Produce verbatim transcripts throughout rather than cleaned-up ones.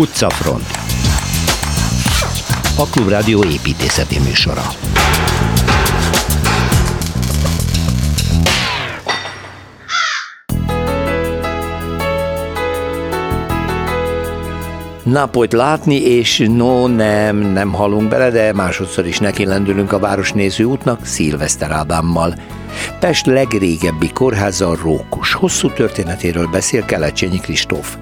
Utcafront, a Klubrádió építészeti műsora. Nápolyt látni, és no nem, nem halunk bele, de másodszor is neki lendülünk a városnéző útnak Szilveszter Ádámmal. Pest legrégebbi kórháza, Rókus hosszú történetéről beszél Kelecsényi Kristóf.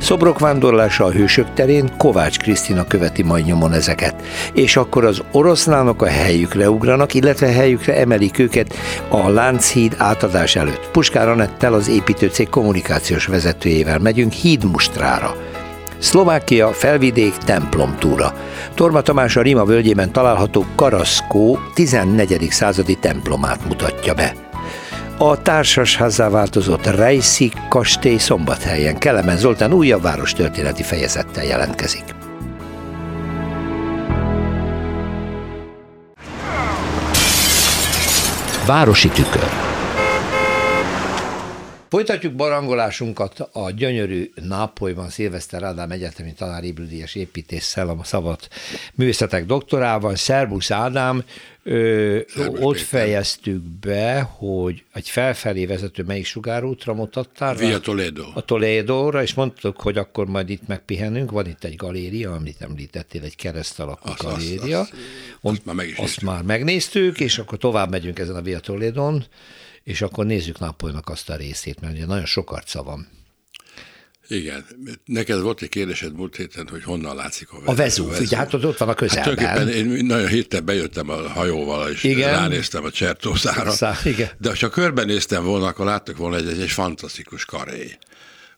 Szobrok vándorlása a Hősök terén, Kovács Krisztina követi majd nyomon ezeket. És akkor az oroszlánok a helyükre ugranak, illetve helyükre emelik őket a Lánchíd átadás előtt. Puskáranettel, az építőcég kommunikációs vezetőjével megyünk hídmustrára. Szlovákia, Felvidék, templomtúra. Torma Tamás a Rima völgyében található Karaszkó tizennegyedik századi templomát mutatja be. A társasházzá változott Reiszig-kastély Szombathelyen Kelemen Zoltán újabb várostörténeti fejezettel jelentkezik. Városi tükör. Folytatjuk barangolásunkat a gyönyörű Nápolyban Szilveszter Ádám egyetemi tanár Ibrudíjas építésszel, a szabad művészetek doktorával. Szerbusz Ádám, ö, Szerbusz ott Péter. Fejeztük be, hogy egy felfelé vezető melyik sugárútra mutattál? Via Toledo. A Toledóra, és mondtuk, hogy akkor majd itt megpihenünk, van itt egy galéria, amit említettél, egy kereszt alakú azt, galéria. Azt, azt, ott, azt, már, meg is azt már megnéztük, és akkor tovább megyünk ezen a Via Toledón, és akkor nézzük Nápolynak azt a részét, mert ugye nagyon sok arca van. Igen. Neked volt egy kérdésed múlt héten, hogy honnan látszik a Vezúv. A Vezúv, ugye hát ott van a közelben. Hát tulajdonképpen én nagyon hirtelen bejöttem a hajóval, és igen, ránéztem a Csertószára. Szá, igen. De ha körbenéztem volna, akkor láttak volna egy, egy fantasztikus karé.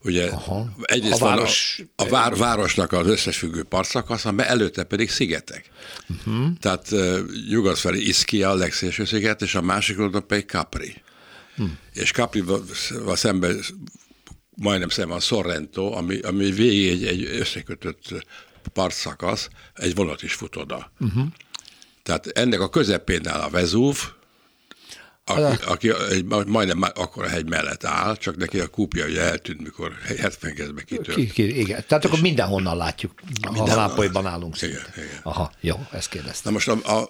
Ugye aha, egyrészt a, város, a, a vár, városnak az összefüggő partszakasza, mert előtte pedig szigetek. Uh-huh. Tehát uh, nyugat felé Ischia, a legszélső sziget, és a másik oldalon pedig Capri. Hmm. És Caprival szemben majdnem szemben a Sorrento, ami, ami végig egy, egy összekötött partszakasz, egy vonat is fut oda. Uh-huh. Tehát ennek a közepén áll a Vezúv, aki, aki egy, majdnem akkor a hegy mellett áll, csak neki a kúpja ugye eltűnt, mikor hetvenkettőben kitört. Igen, tehát és akkor mindenhonnan látjuk, mindenhonnan ha Nápolyban állunk szinte. Igen, igen. Aha, jó, ezt kérdeztem. Na most a, a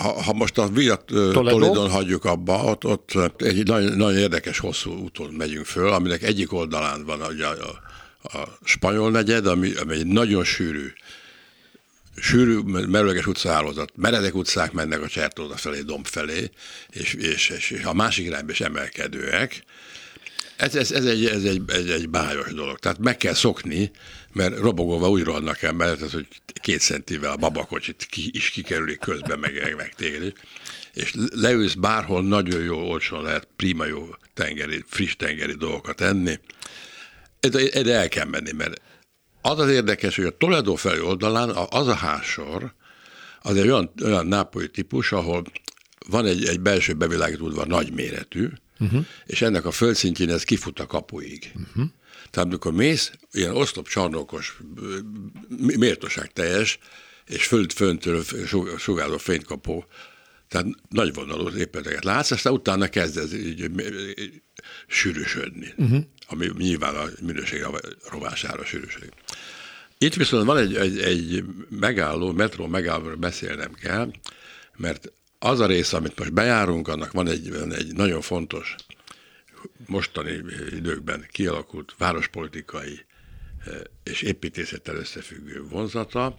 Ha, ha most a Via Toledón hagyjuk abba, ott, ott egy nagyon, nagyon érdekes hosszú úton megyünk föl, aminek egyik oldalán van a, a, a spanyol negyed, ami, ami egy nagyon sűrű, sűrű, merőleges utcahálózat. Meredek utcák mennek a Csertóza felé, domb felé, és, és, és, és a másik irányba is emelkedőek. Ez, ez, ez, egy, ez egy, egy, egy bájos dolog. Tehát meg kell szokni, mert robogóval úgy rohannak el mellett, az, hogy két centivel a babakocsit ki, is kikerülik közben, meg, meg téged. És leülsz bárhol, nagyon jó, olcsón lehet, prima jó tengeri, friss tengeri dolgokat enni. Erre el kell menni, mert az az érdekes, hogy a Toledo felé oldalán az a házsor, az egy olyan, olyan nápolyi típus, ahol van egy, egy belső bevilágított udvar nagyméretű, uh-huh, és ennek a földszintjén ez kifut a kapuig. Uh-huh. Tehát amikor mész, ilyen oszlopcsarnokos, méltóság teljes, és föld-föntől sugárzó fényt kapó, tehát nagyvonalú épületeket látsz, aztán utána kezd ez így sűrűsödni, uh-huh, ami nyilván a minőség a rovására sűrűsödik. Itt viszont van egy, egy, egy megálló, metró megállóról beszélnem kell, mert az a rész, amit most bejárunk, annak van egy, egy nagyon fontos, mostani időkben kialakult várospolitikai és építészettel összefüggő vonzata,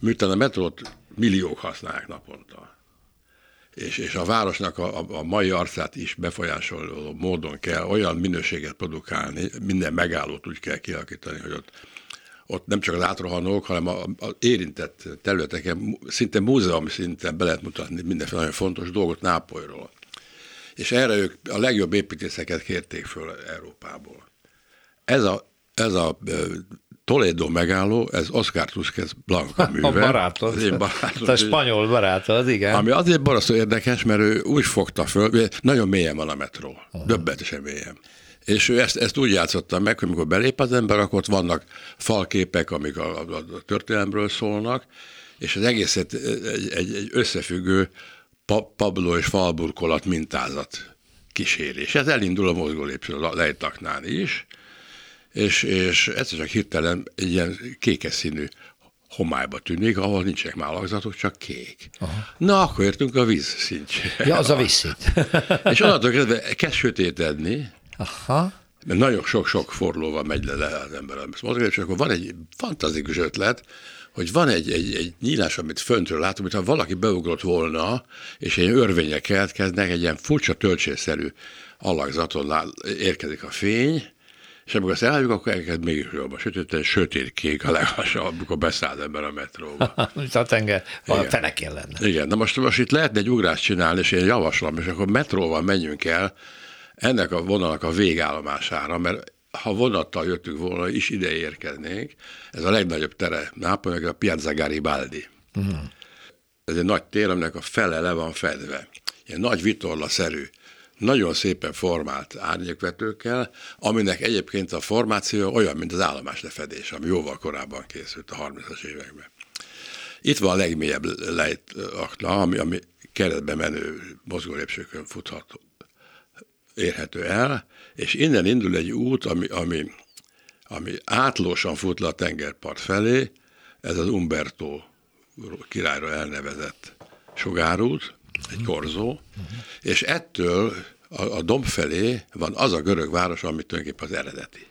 miután a metrót milliók használják naponta. És, és a városnak a, a mai arcát is befolyásoló módon kell olyan minőséget produkálni, minden megállót úgy kell kialakítani, hogy ott ott nem csak az átrohanók, hanem az érintett területeken, szinte múzeum szinten be lehet mutatni mindenféle nagyon fontos dolgot Nápolyról. És erre ők a legjobb építészeket kérték föl Európából. Ez a, ez a Toledo megálló, ez Oscar Tusquets Blanca műve. A barátod, az én barátod, a spanyol barátod, igen. Ami azért barasztó érdekes, mert ő úgy fogta föl, nagyon mélyen van a metró, uh-huh, döbbenetesen mélyen. És ő ezt, ezt úgy játszotta meg, hogy amikor belép az ember, akkor ott vannak falképek, amik a, a, a történelemről szólnak, és az egészet egy, egy, egy összefüggő pa, Pablo és falburkolat mintázat kísérés. Ez elindul a mozgólépcső a lejtaknál is, és, és egyszer csak hirtelen egy ilyen kékes színű homályba tűnik, ahol nincsenek már alakzatok, csak kék. Aha. Na, akkor értünk a víz szintjére. Ja, az a vízszint. És onnantól kezdve kezd sötétedni, aha, mert nagyon sok-sok forlóval megy le, le az ember, és akkor van egy fantasztikus ötlet, hogy van egy, egy, egy nyílás, amit föntről látom, mintha valaki beugrott volna, és ilyen örvények keletkeznek, egy ilyen furcsa töltsérszerű alakzaton érkezik a fény, és amikor azt elálljuk, akkor elkezd mégis jobban sötét, sötétkék a leghasabb, amikor beszáll ember a metróba. Mint a tenger, a fenekén lenne. Igen, na most, most itt lehetne egy ugrást csinálni, és én javaslom, és akkor metróval menjünk el ennek a vonalnak a végállomására, mert ha vonattal jöttünk volna, is ide érkeznénk. Ez a legnagyobb tere Nápolynak, a Piazza Garibaldi. Uh-huh. Ez egy nagy tér, aminek a fele le van fedve. Ilyen nagy vitorlaszerű, nagyon szépen formált árnyékvetőkkel, aminek egyébként a formáció olyan, mint az állomás lefedés, ami jóval korábban készült a harmincas években. Itt van a legmélyebb lejtakna, ami, ami keretbe menő mozgólépcsőkön futható, érhető el, és innen indul egy út, ami, ami, ami átlósan fut le a tengerpart felé, ez az Umberto királyra elnevezett sugárút, egy korzó, uh-huh. És ettől a, a domb felé van az a görög város, ami tulajdonképpen az eredeti,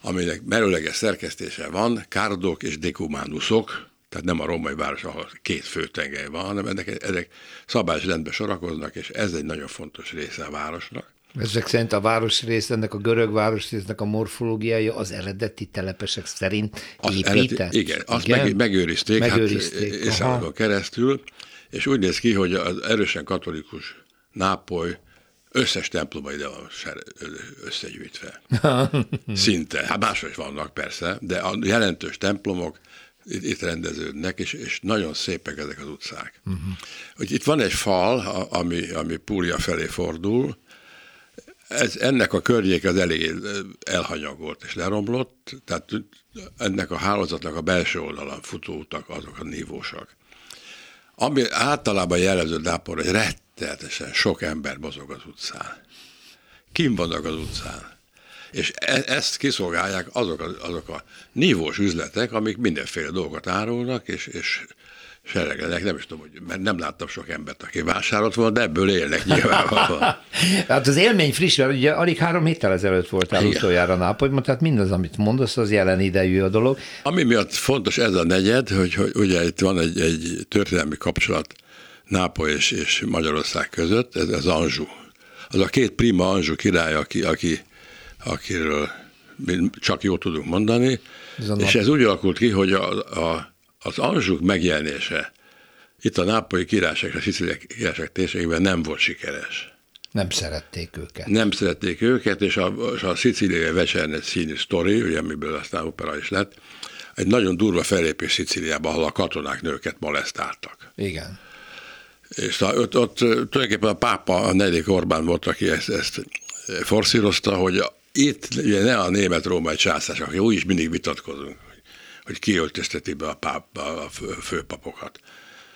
aminek merőleges szerkesztése van, kárdok és decumanusok, tehát nem a római város, ahol két főtengely van, hanem ennek, ezek szabályos rendben sorakoznak, és ez egy nagyon fontos része a városnak. Ezek szerint a városrész, ennek a görög városrésznek a morfológiája az eredeti telepesek szerint épített? Eredeti, igen, azt igen? Meg, megőrizték, megőrizték hát, északon keresztül, és úgy néz ki, hogy az erősen katolikus Nápoly összes temploma ide van összegyűjtve. Szinte. Hát máshol is vannak persze, de a jelentős templomok itt rendeződnek, és, és nagyon szépek ezek az utcák. Uh-huh. Itt van egy fal, ami, ami Púlia felé fordul. Ez, ennek a környék az elég elhanyagolt és leromlott, tehát ennek a hálózatnak a belső oldalán futóutak azok a nívósak. Ami általában jellemző Nápolyra, hogy rettenetesen sok ember mozog az utcán. Kim vannak az utcán. És e- ezt kiszolgálják azok a, azok a nívós üzletek, amik mindenféle dolgot árulnak, és, és sereglenek, nem is tudom, hogy, mert nem láttam sok embert, aki vásárolt volna, de ebből élnek nyilvánvalóan. Hát az élmény friss, mert ugye alig három héttel ezelőtt voltál utoljára Nápolyban, tehát mindaz, amit mondasz, az jelen idejű a dolog. Ami miatt fontos ez a negyed, hogy, hogy ugye itt van egy, egy történelmi kapcsolat Nápoly és, és Magyarország között, ez az Anjou. Az a két prima Anjou király, aki, aki akiről csak jól tudunk mondani, Zanab. És ez úgy alakult ki, hogy a, a, az Anjou megjelenése itt a nápolyi királyság, a szicíliai királyság térségében nem volt sikeres. Nem szerették őket. Nem szerették őket, és a, a szicíliai vecserne színű sztori, ugye, amiből aztán opera is lett, egy nagyon durva fellépés Szicíliában, ahol a katonák nőket molesztáltak. Igen. És a, ott, ott tulajdonképpen a pápa, a negyedik Orbán volt, aki ezt, ezt forszírozta, hogy a itt ugye ne a német-római császás, akik úgyis mindig vitatkozunk, hogy, hogy ki öltözteti be a, páp, a főpapokat.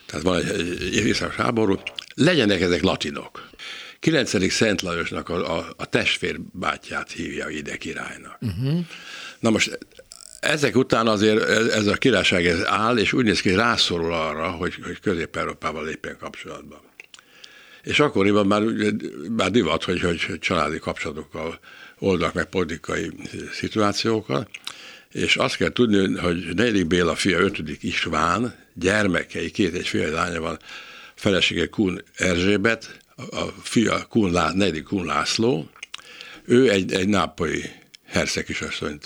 Tehát van egy, egy évszámos háború. Legyenek ezek latinok. kilencedik Szent Lajosnak a, a, a testvérbátyját hívja ide királynak. Uh-huh. Na most ezek után azért ez a királyság ez áll, és úgy néz ki, rászorul arra, hogy, hogy Közép-Európával lépjen kapcsolatban. És akkoriban már, már divat, hogy, hogy családi kapcsolatokkal oldnak meg politikai szituációkat, és azt kell tudni, hogy negyedik Béla fia, ötödik István gyermekei, két és fél lánya van, felesége Kun Erzsébet, a fia Kun Lá, negyedik Kun László, ő egy, egy nápolyi herceg kisasszonyt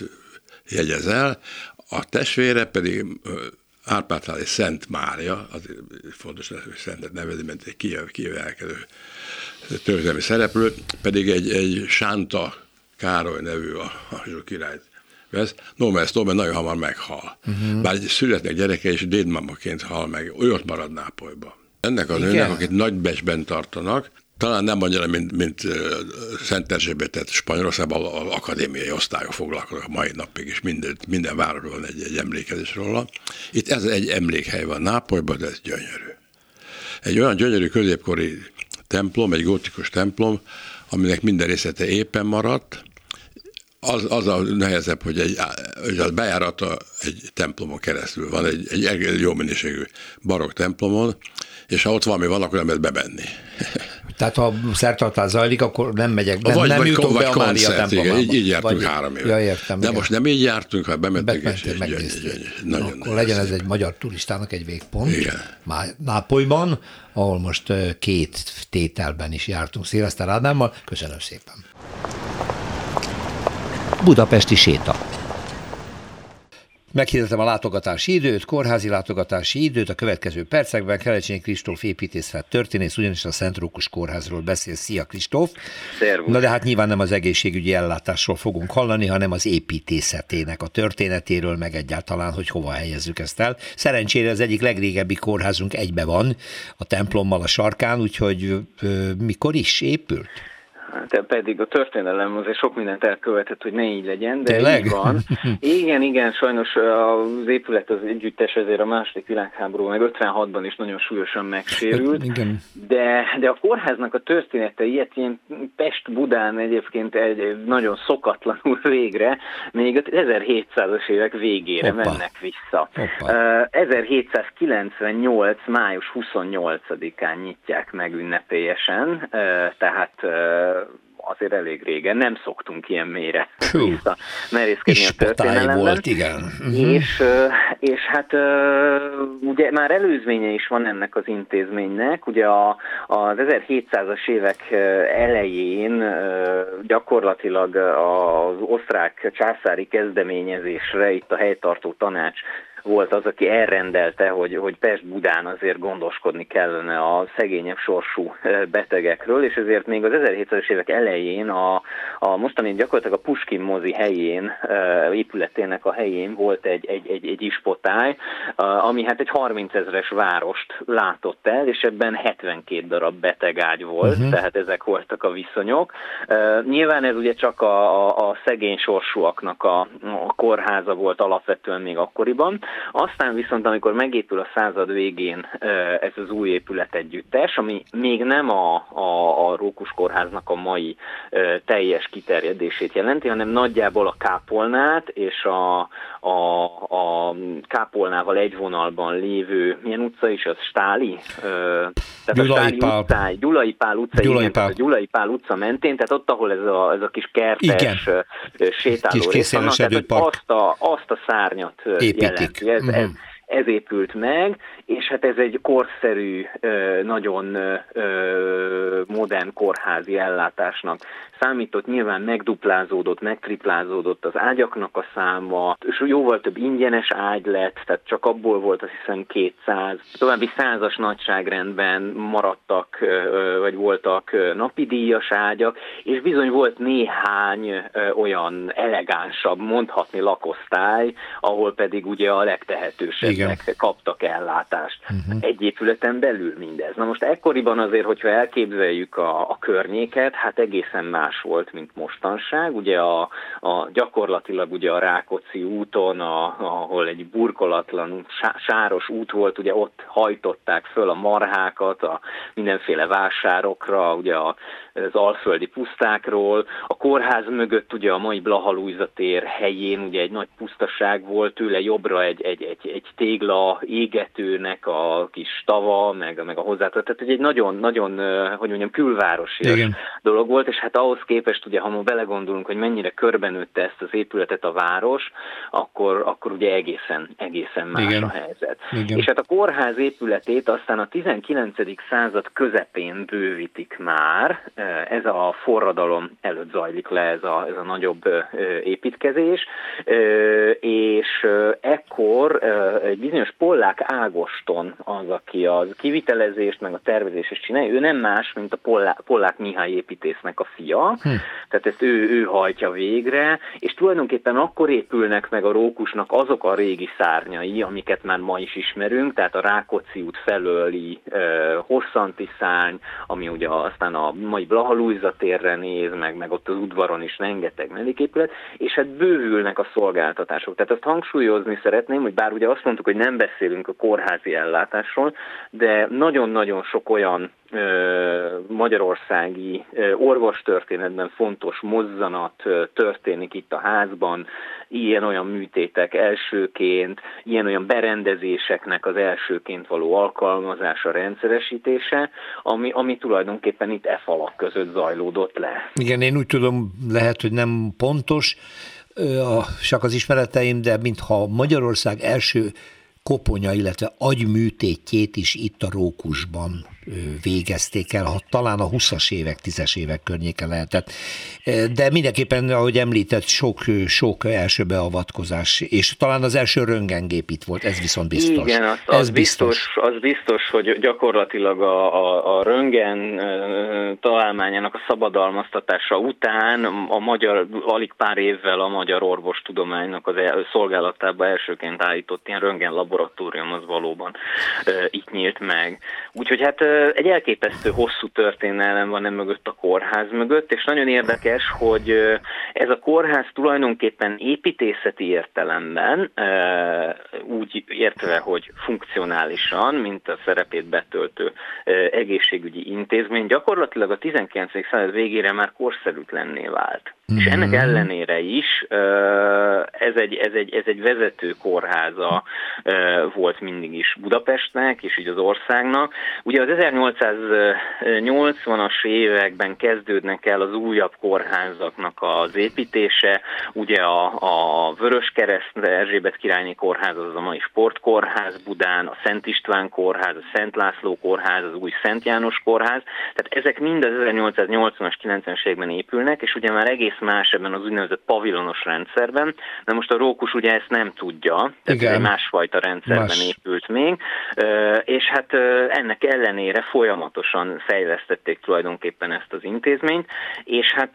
jegyez el, a testvére pedig Árpádházi Szent Mária, az fontos, hogy szentet nevezi, mert egy kiemelkedő történelmi szereplő, pedig egy, egy Sánta Károly nevű a, a királyt vesz. No, mert no, nagyon hamar meghal. Uh-huh. Bár születnek gyereke, és dédmamaként hal meg. Olyat marad Nápolyban. Ennek a nőnek, akit nagybecsben tartanak, talán nem annyira, mint, mint Szent Erzsébetet Spanyolországban, az akadémiai osztályok foglalkoznak a mai napig, és minden, minden városban van egy, egy emlékezés róla. Itt ez egy emlékhely van Nápolyban, de ez gyönyörű. Egy olyan gyönyörű középkori templom, egy gótikus templom, aminek minden részlete éppen maradt, Az, az a nehezebb, hogy, egy, hogy a bejárata egy templomon keresztül van, egy, egy, egy jó minőségű barokk templomon, és ha ott valami van, akkor nem lehet bebenni. Tehát ha szertartás zajlik, akkor nem megyek, nem, vagy, nem vagy, jutok vagy be a Mária templomába. Vagy így, így jártunk vagy, három éve. Ja, értem, de igen. Most nem így jártunk, hanem bementünk, bementünk és gyönyörű. Gyöny, akkor nagyon legyen ez egy magyar turistának egy végpont. Igen. Már Nápolyban, ahol most két tételben is jártunk Szilveszter Ádámmal. Köszönöm szépen. Budapesti séta. Meghirdetem a látogatási időt, kórházi látogatási időt a következő percekben. Kelecsényi Kristóf építészet történész, ugyanis a Szent Rókus Kórházról beszél. Szia, Kristóf! Szervus. Na de hát nyilván nem az egészségügyi ellátásról fogunk hallani, hanem az építészetének a történetéről, meg egyáltalán, hogy hova helyezzük ezt el. Szerencsére az egyik legrégebbi kórházunk egybe van a templommal a sarkán, úgyhogy ö, mikor is épült? De pedig a történelem azért sok mindent elkövetett, hogy ne így legyen, de tényleg? Így van. Igen, igen, sajnos az épület, az együttes ezért a második világháború, meg ötvenhatban is nagyon súlyosan megsérült, igen. De, de a kórháznak a története ilyet, ilyen Pest-Budán egyébként egy nagyon szokatlanul végre, még az ezerhétszázas évek végére Hoppa. mennek vissza. Hoppa. ezerhétszázkilencvennyolc. május huszonnyolcadikán nyitják meg ünnepélyesen, tehát azért elég régen, nem szoktunk ilyen mélyre vissza merészkedni a történelemben. Volt, igen. Uh-huh. És, és hát ugye már előzménye is van ennek az intézménynek, ugye az ezerhétszázas évek elején gyakorlatilag az osztrák császári kezdeményezésre itt a helytartó tanács volt az, aki elrendelte, hogy, hogy Pest-Budán azért gondoskodni kellene a szegényebb sorsú betegekről, és ezért még az ezerhétszázas évek elején a, a mostani gyakorlatilag a Puskin mozi helyén, épületének a helyén volt egy, egy, egy, egy ispotály, ami hát egy harmincezres várost látott el, és ebben hetvenkét darab betegágy volt, uh-huh. tehát ezek voltak a viszonyok. Nyilván ez ugye csak a, a, a szegény sorsúaknak a, a kórháza volt alapvetően még akkoriban. Aztán viszont, amikor megépül a század végén ez az új épület együttes, ami még nem a, a, a Rókus Kórháznak a mai teljes kiterjedését jelenti, hanem nagyjából a kápolnát és a, a, a kápolnával egy vonalban lévő, milyen utca is az? Stáli? Tehát Gyulai, a Stáli Pál. Utcá, Gyulai Pál utca, Gyulai igen, Pál. A Gyulai Pál utca mentén, tehát ott, ahol ez a, ez a kis kertes igen. sétáló kis rész vannak, tehát azt a, azt a szárnyat jelent. Ez, ez, ez épült meg, és hát ez egy korszerű, nagyon modern kórházi ellátásnak számított, nyilván megduplázódott, megtriplázódott az ágyaknak a száma, és jóval több ingyenes ágy lett, tehát csak abból volt azt hiszem kétszáz. További százas nagyságrendben maradtak, vagy voltak napidíjas ágyak, és bizony volt néhány olyan elegánsabb, mondhatni lakosztály, ahol pedig ugye a legtehetősebbek kaptak ellátást. Uh-huh. Egy épületen belül mindez. Na most ekkoriban azért, hogyha elképzeljük a, a környéket, hát egészen már volt, mint mostanság. Ugye a, a gyakorlatilag ugye a Rákóczi úton, a, ahol egy burkolatlan sáros út volt, ugye ott hajtották föl a marhákat, a mindenféle vásárokra, ugye a, az alföldi pusztákról. A kórház mögött ugye a mai Blaha Lujza tér helyén ugye egy nagy pusztaság volt, tőle jobbra egy, egy, egy, egy tégla égetőnek a kis tava, meg, meg a hozzátart. Tehát egy nagyon-nagyon, hogy mondjam, külvárosi dolog volt, és hát ahhoz képest, ugye, ha ma belegondolunk, hogy mennyire körbenőtte ezt az épületet a város, akkor, akkor ugye egészen, egészen más igen. a helyzet. Igen. És hát a kórház épületét aztán a tizenkilencedik század közepén bővítik már, ez a forradalom előtt zajlik le ez a, ez a nagyobb építkezés, és ekkor egy bizonyos Pollák Ágoston az, aki a kivitelezést, meg a tervezést is csinálja, ő nem más, mint a Pollá, Pollák Mihály építésznek a fia, hm. tehát ezt ő, ő hajtja végre, és tulajdonképpen akkor épülnek meg a Rókusnak azok a régi szárnyai, amiket már ma is ismerünk, tehát a Rákóczi út felőli e, hosszanti szárny, ami ugye aztán a mai Blaha Lujza térre néz, meg, meg ott az udvaron is rengeteg melléképület, és hát bővülnek a szolgáltatások. Tehát azt hangsúlyozni szeretném, hogy bár ugye azt mondtuk, hogy nem beszélünk a kórház művészi ellátásról, de nagyon-nagyon sok olyan magyarországi orvostörténetben fontos mozzanat történik itt a házban, ilyen-olyan műtétek elsőként, ilyen-olyan berendezéseknek az elsőként való alkalmazása, rendszeresítése, ami, ami tulajdonképpen itt e falak között zajlódott le. Igen, én úgy tudom, lehet, hogy nem pontos, csak az ismereteim, de mintha Magyarország első koponya, illetve agyműtétjét is itt a Rókusban végezték el, ha talán a huszas évek, tízes évek környéke lehetett. De mindenképpen, ahogy említett, sok, sok első beavatkozás, és talán az első röntgengép itt volt, ez viszont biztos. Igen, az, az, ez biztos. Biztos, az biztos, hogy gyakorlatilag a, a, a röntgen találmányának a szabadalmaztatása után a magyar, alig pár évvel a magyar orvostudománynak az el, szolgálatába elsőként állított ilyen röntgen laboratórium az valóban e, itt nyílt meg. Úgyhogy hát egy elképesztő hosszú történelem van emögött, a kórház mögött, és nagyon érdekes, hogy ez a kórház tulajdonképpen építészeti értelemben, úgy értve, hogy funkcionálisan, mint a szerepét betöltő egészségügyi intézmény, gyakorlatilag a tizenkilencedik század végére már korszerűtlenné vált. Mm-hmm. És ennek ellenére is ez egy, ez egy, ez egy vezető kórháza volt mindig is Budapestnek, és így az országnak. Ugye az ezernyolcszáznyolcvanas években kezdődnek el az újabb kórházaknak az építése, ugye a, a Vöröskereszt Erzsébet királyi kórház, az a mai sportkórház Budán, a Szent István kórház, a Szent László kórház, az új Szent János kórház, tehát ezek mind az ezernyolcszáznyolcvanas, kilencvenes években épülnek, és ugye már egész más ebben az úgynevezett pavilonos rendszerben, de most a Rókus ugye ezt nem tudja, tehát egy másfajta rendszerben más. épült még, és hát ennek ellenére folyamatosan fejlesztették tulajdonképpen ezt az intézményt, és hát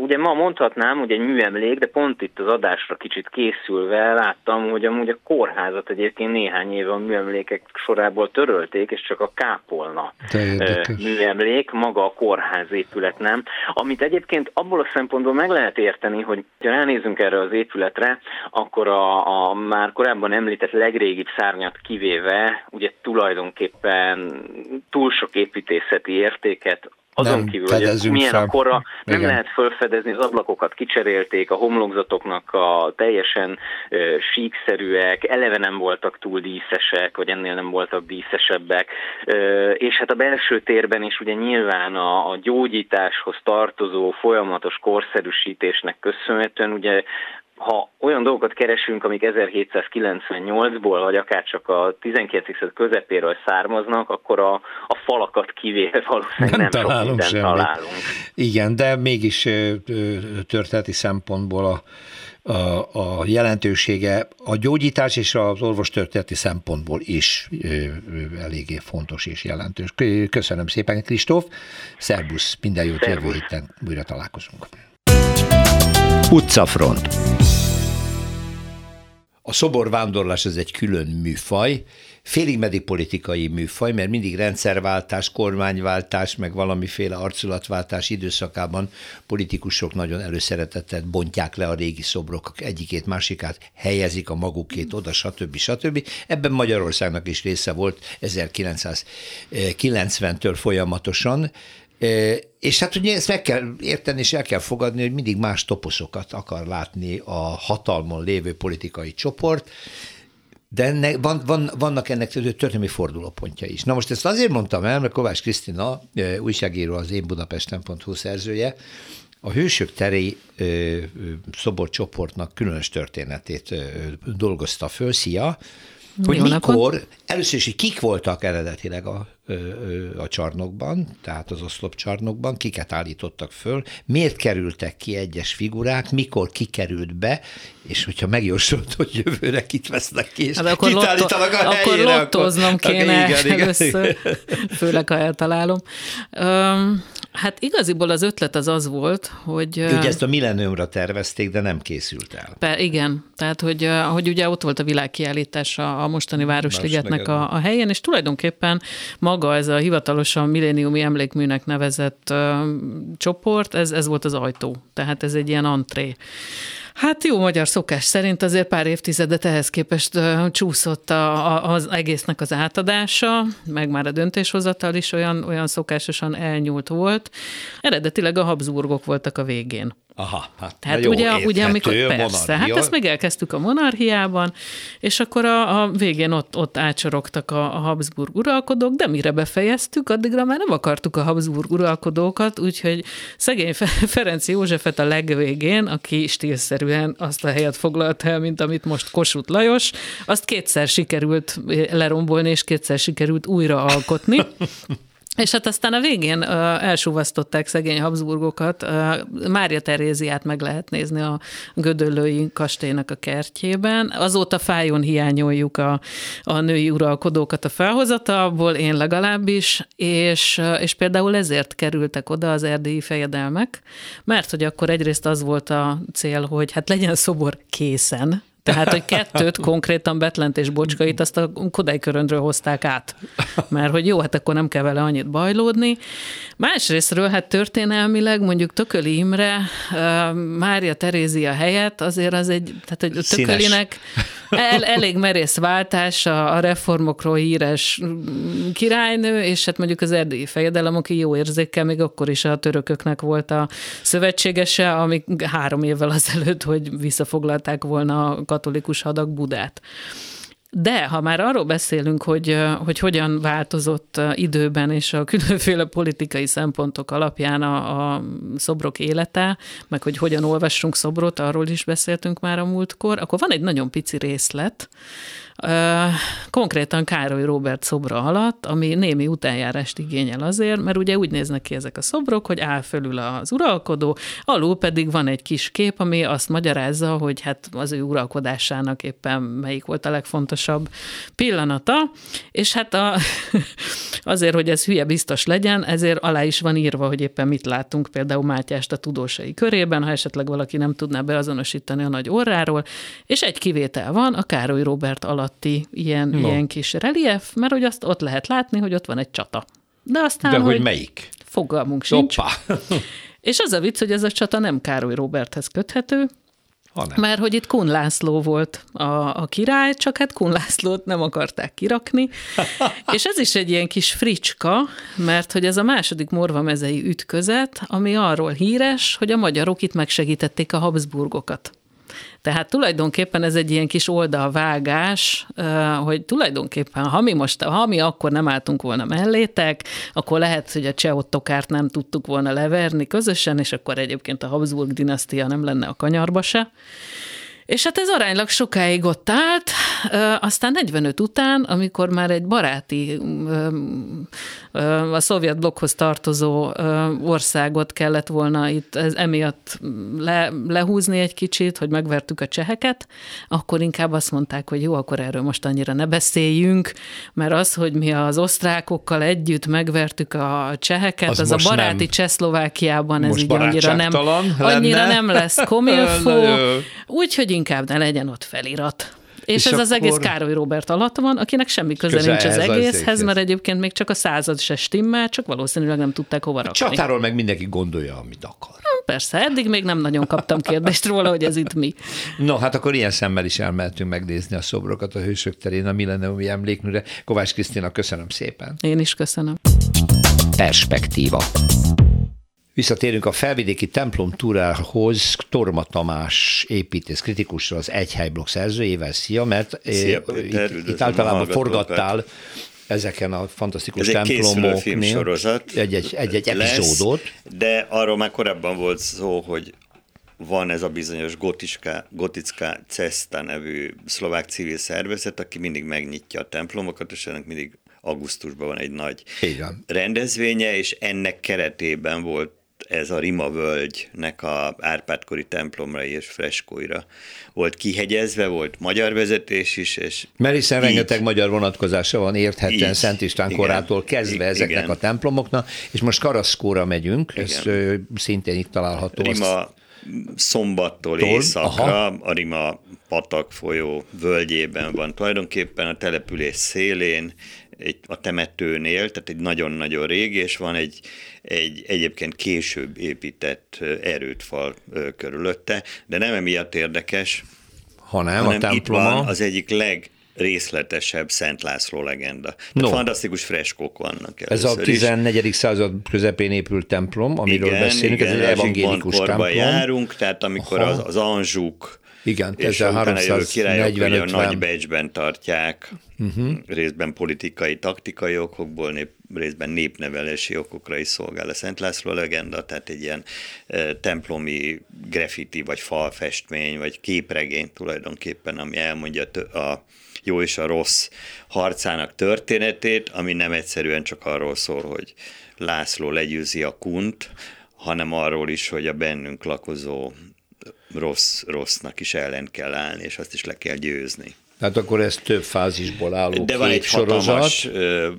ugye ma mondhatnám, hogy egy műemlék, de pont itt az adásra kicsit készülve láttam, hogy amúgy a kórházat egyébként néhány éve a műemlékek sorából törölték, és csak a kápolna műemlék, maga a kórház épület nem, amit egyébként abból a szempontból meg lehet érteni, hogy ha ránézünk erre az épületre, akkor a, a már korábban említett legrégibb szárnyat kivéve, ugye tulajdonképpen túl sok építészeti értéket azon nem kívül, hogy milyen fel. A kora, nem igen. lehet felfedezni, az ablakokat kicserélték, a homlokzatoknak a teljesen uh, síkszerűek, eleve nem voltak túl díszesek, vagy ennél nem voltak díszesebbek, uh, és hát a belső térben is ugye nyilván a, a gyógyításhoz tartozó folyamatos korszerűsítésnek köszönhetően ugye ha olyan dolgokat keresünk, amik ezerhétszázkilencvennyolcból, vagy akár csak a tizenkilencedik század közepéről származnak, akkor a, a falakat kivéve valószínűleg nem, nem sok mindent találunk. Igen, de mégis történeti szempontból a, a, a jelentősége a gyógyítás és az orvostörténeti szempontból is eléggé fontos és jelentős. Köszönöm szépen, Kristóf. Szerbusz, minden jót, jövő héten újra találkozunk. Utcafront. A szoborvándorlás ez egy külön műfaj, félig meddig politikai műfaj, mert mindig rendszerváltás, kormányváltás, meg valamiféle arculatváltás időszakában politikusok nagyon előszeretettel bontják le a régi szobrok egyikét, másikát, helyezik a magukét oda, stb. stb. Ebben Magyarországnak is része volt ezerkilencszázkilencventől folyamatosan, és hát ugye ezt meg kell érteni, és el kell fogadni, hogy mindig más toposzokat akar látni a hatalmon lévő politikai csoport, de ennek, van, van, vannak ennek történelmi fordulópontja is. Na most ezt azért mondtam el, mert Kovács Krisztina, újságíró, az Én Budapesten pont hu szerzője, a Hősök teri szoborcsoportnak különös történetét dolgozta föl, szia, hogy mikor, először is, hogy kik voltak eredetileg a, a csarnokban, tehát az oszlopcsarnokban, kiket állítottak föl, miért kerültek ki egyes figurák, mikor kikerült be, és hogyha megjósolt, hogy jövőre kit vesznek ki, és hát akkor kit lotto, állítanak a helyére. Akkor lottóznom akkor, kéne akkor, igen, először, igen. főleg ha eltalálom. Um, hát igaziból az ötlet az az volt, hogy... Ugye ezt a millenniumra tervezték, de nem készült el. Per, igen, tehát hogy, hogy ugye ott volt a világkiállítás a, a mostani Városligetnek a, a helyén, és tulajdonképpen maga Maga ez a hivatalosan milléniumi emlékműnek nevezett ö, csoport, ez, ez volt az ajtó, tehát ez egy ilyen antré. Hát jó magyar szokás szerint azért pár évtizedet ehhez képest csúszott a, a, az egésznek az átadása, meg már a döntéshozatal is olyan, olyan szokásosan elnyúlt volt. Eredetileg a Habsburgok voltak a végén. Aha, hát, hát jó, ugye, ugye amikor persze, monarchia. Hát ezt még elkezdtük a monarchiában, és akkor a, a végén ott, ott ácsorogtak a, a Habsburg uralkodók, de mire befejeztük, addigra már nem akartuk a Habsburg uralkodókat, úgyhogy szegény Ferenc Józsefet a legvégén, aki stílszerűen azt a helyet foglalta el, mint amit most Kossuth Lajos, azt kétszer sikerült lerombolni, és kétszer sikerült újraalkotni. És hát aztán a végén uh, elsúvasztották szegény Habsburgokat, uh, Mária Teréziát meg lehet nézni a gödöllői kastélynak a kertjében. Azóta fájón hiányoljuk a, a női uralkodókat a felhozatalból, én legalábbis, és, uh, és például ezért kerültek oda az erdélyi fejedelmek, mert hogy akkor egyrészt az volt a cél, hogy hát legyen szobor készen. Tehát, hogy kettőt, konkrétan Bethlent és Bocskayt, azt a Kodály-köröndről hozták át. Mert hogy jó, hát akkor nem kell vele annyit bajlódni. Másrésztről, hát történelmileg mondjuk Tököli Imre, Mária Terézia helyett azért az egy, tehát egy Tökölinek el, elég merész váltás a, a reformokról híres királynő, és hát mondjuk az erdélyi fejedelem, aki jó érzékkel még akkor is a törököknek volt a szövetségese, ami három évvel azelőtt, hogy visszafoglalták volna a katolikus hadak Budát. De ha már arról beszélünk, hogy, hogy hogyan változott időben és a különféle politikai szempontok alapján a, a szobrok élete, meg hogy hogyan olvassunk szobrot, arról is beszéltünk már a múltkor, akkor van egy nagyon pici részlet, konkrétan Károly Róbert szobra alatt, ami némi utánjárást igényel azért, mert ugye úgy néznek ki ezek a szobrok, hogy áll fölül az uralkodó, alul pedig van egy kis kép, ami azt magyarázza, hogy hát az ő uralkodásának éppen melyik volt a legfontosabb pillanata, és hát a, azért, hogy ez hülye biztos legyen, ezért alá is van írva, hogy éppen mit látunk például Mátyást a tudósai körében, ha esetleg valaki nem tudná beazonosítani a nagy orráról, és egy kivétel van, a Károly Róbert alatt Ilyen, no. ilyen kis relief, mert hogy azt ott lehet látni, hogy ott van egy csata. De aztán, De hogy, hogy melyik? Fogalmunk sincs. És az a vicc, hogy ez a csata nem Károly Róberthez köthető, mert hogy itt Kun László volt a, a király, csak hát Kun Lászlót nem akarták kirakni, és ez is egy ilyen kis fricska, mert hogy ez a második morvamezei ütközet, ami arról híres, hogy a magyarok itt megsegítették a Habsburgokat. Tehát tulajdonképpen ez egy ilyen kis oldalvágás, hogy tulajdonképpen, ha mi most, ha mi akkor nem álltunk volna mellétek, akkor lehet, hogy a cseh-ottokárt nem tudtuk volna leverni közösen, és akkor egyébként a Habsburg dinasztia nem lenne a kanyarba se. És hát ez aránylag sokáig ott állt, aztán negyvenöt után, amikor már egy baráti, a szovjet blokkhoz tartozó országot kellett volna itt ez emiatt le, lehúzni egy kicsit, hogy megvertük a cseheket, akkor inkább azt mondták, hogy jó, akkor erről most annyira ne beszéljünk, mert az, hogy mi az osztrákokkal együtt megvertük a cseheket, az, az a baráti nem. Csehszlovákiában ez így annyira nem, annyira nem lesz komilfó, úgyhogy inkább ne legyen ott felirat. És, és ez az egész Károly Róbert alatt van, akinek semmi köze, köze nincs az egészhez, mert egyébként még csak a század se stimmel, csak valószínűleg nem tudták hova rakni. A csatáról meg mindenki gondolja, amit akar. Na, persze, eddig még nem nagyon kaptam kérdést róla, hogy ez itt mi. No, hát akkor ilyen szemmel is elmehetünk megnézni a szobrokat a Hősök terén, a milleniumi emlékműre. Kovács Krisztina, köszönöm szépen. Én is köszönöm. Perspektíva. Visszatérünk a felvidéki templom túrához Torma Tamás építész kritikusra, az Egyhelyblokk szerzőjével. Szia, mert Szia, itt, itt általában forgattál ezeken a fantasztikus templomoknél egy-egy, egy-egy epizódot. De arról már korábban volt szó, hogy van ez a bizonyos gotiska, gotická cesta nevű szlovák civil szervezet, aki mindig megnyitja a templomokat, és ennek mindig augusztusban van egy nagy Igen. rendezvénye, és ennek keretében volt ez a Rima völgynek a Árpád-kori templomra és freskóira volt kihegyezve, volt magyar vezetés is. És mert hiszen így, rengeteg magyar vonatkozása van érthetően Szent István igen, korától kezdve igen, ezeknek igen. a templomoknak, és most Karaszkóra megyünk, igen. ez ö, szintén itt található. Rima azt... szombattól Tol? északra, Aha. a Rima patak folyó völgyében van tulajdonképpen a település szélén, egy, a temetőnél, tehát egy nagyon-nagyon régi, és van egy, egy egyébként később épített erődfal körülötte, de nem emiatt érdekes, hanem, hanem a itt van az egyik leg részletesebb Szent László legenda. No. Fantasztikus freskók vannak. Ez a tizennegyedik is. század közepén épült templom, amiről igen, beszélünk, igen, ez egy evangélikus templom. Járunk, tehát amikor Aha. az, az anzsuk, igen, és a utána királyok a nagybecsben tartják, uh-huh. részben politikai, taktikai okokból, nép, részben népnevelési okokra is szolgál a Szent László legenda, tehát egy ilyen e, templomi graffiti, vagy falfestmény, vagy képregény tulajdonképpen, ami elmondja a jó és a rossz harcának történetét, ami nem egyszerűen csak arról szól, hogy László legyőzi a Kunt, hanem arról is, hogy a bennünk lakozó rossz rossznak is ellen kell állni, és azt is le kell győzni. Hát akkor ez több fázisból álló de van egy hatalmas ö,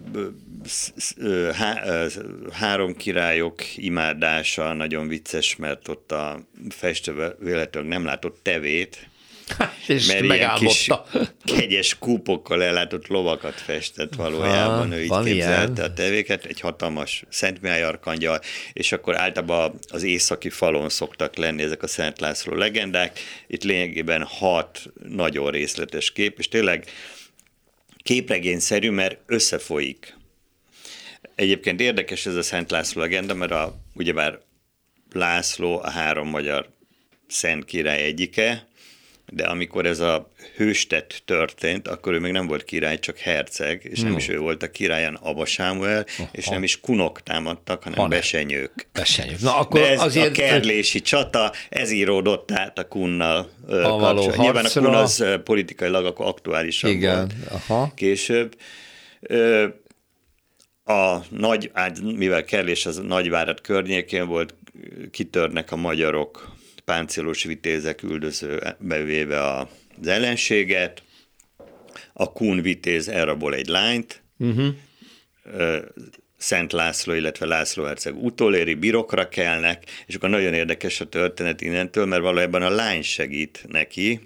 ö, há, ö, három királyok imádása, nagyon vicces, mert ott a festő véletlenül nem látott tevét, és mert megálmodta. Kis kegyes kúpokkal ellátott lovakat festett valójában, ha, ő így képzelte ilyen. A tevéket, egy hatalmas Szent Mihály arkangyal, és akkor általában az északi falon szoktak lenni ezek a Szent László legendák, itt lényegében hat nagyon részletes kép, és tényleg képregényszerű, mert összefolyik. Egyébként érdekes ez a Szent László legenda, mert a, ugyebár László a három magyar szent király egyike, de amikor ez a hőstett történt, akkor ő még nem volt király, csak herceg, és nem no. is ő volt a királyan, Aba Sámuel, Aha. és nem is kunok támadtak, hanem Van. besenyők. Besenyők. Na, akkor ez azért... a kerlési csata, ez íródott át a Kunnal kapcsolatban. Nyilván a Kun az politikailag akkor aktuálisabb Igen. volt Aha. később. A nagy, mivel Kerlés az Nagyvárad környékén volt, kitörnek a magyarok, páncélos vitézek üldözőbevéve az ellenséget, a Kun vitéz elrabol egy lányt, uh-huh. Szent László, illetve László herceg utoléri, birokra kelnek, és akkor nagyon érdekes a történet innentől, mert valójában a lány segít neki,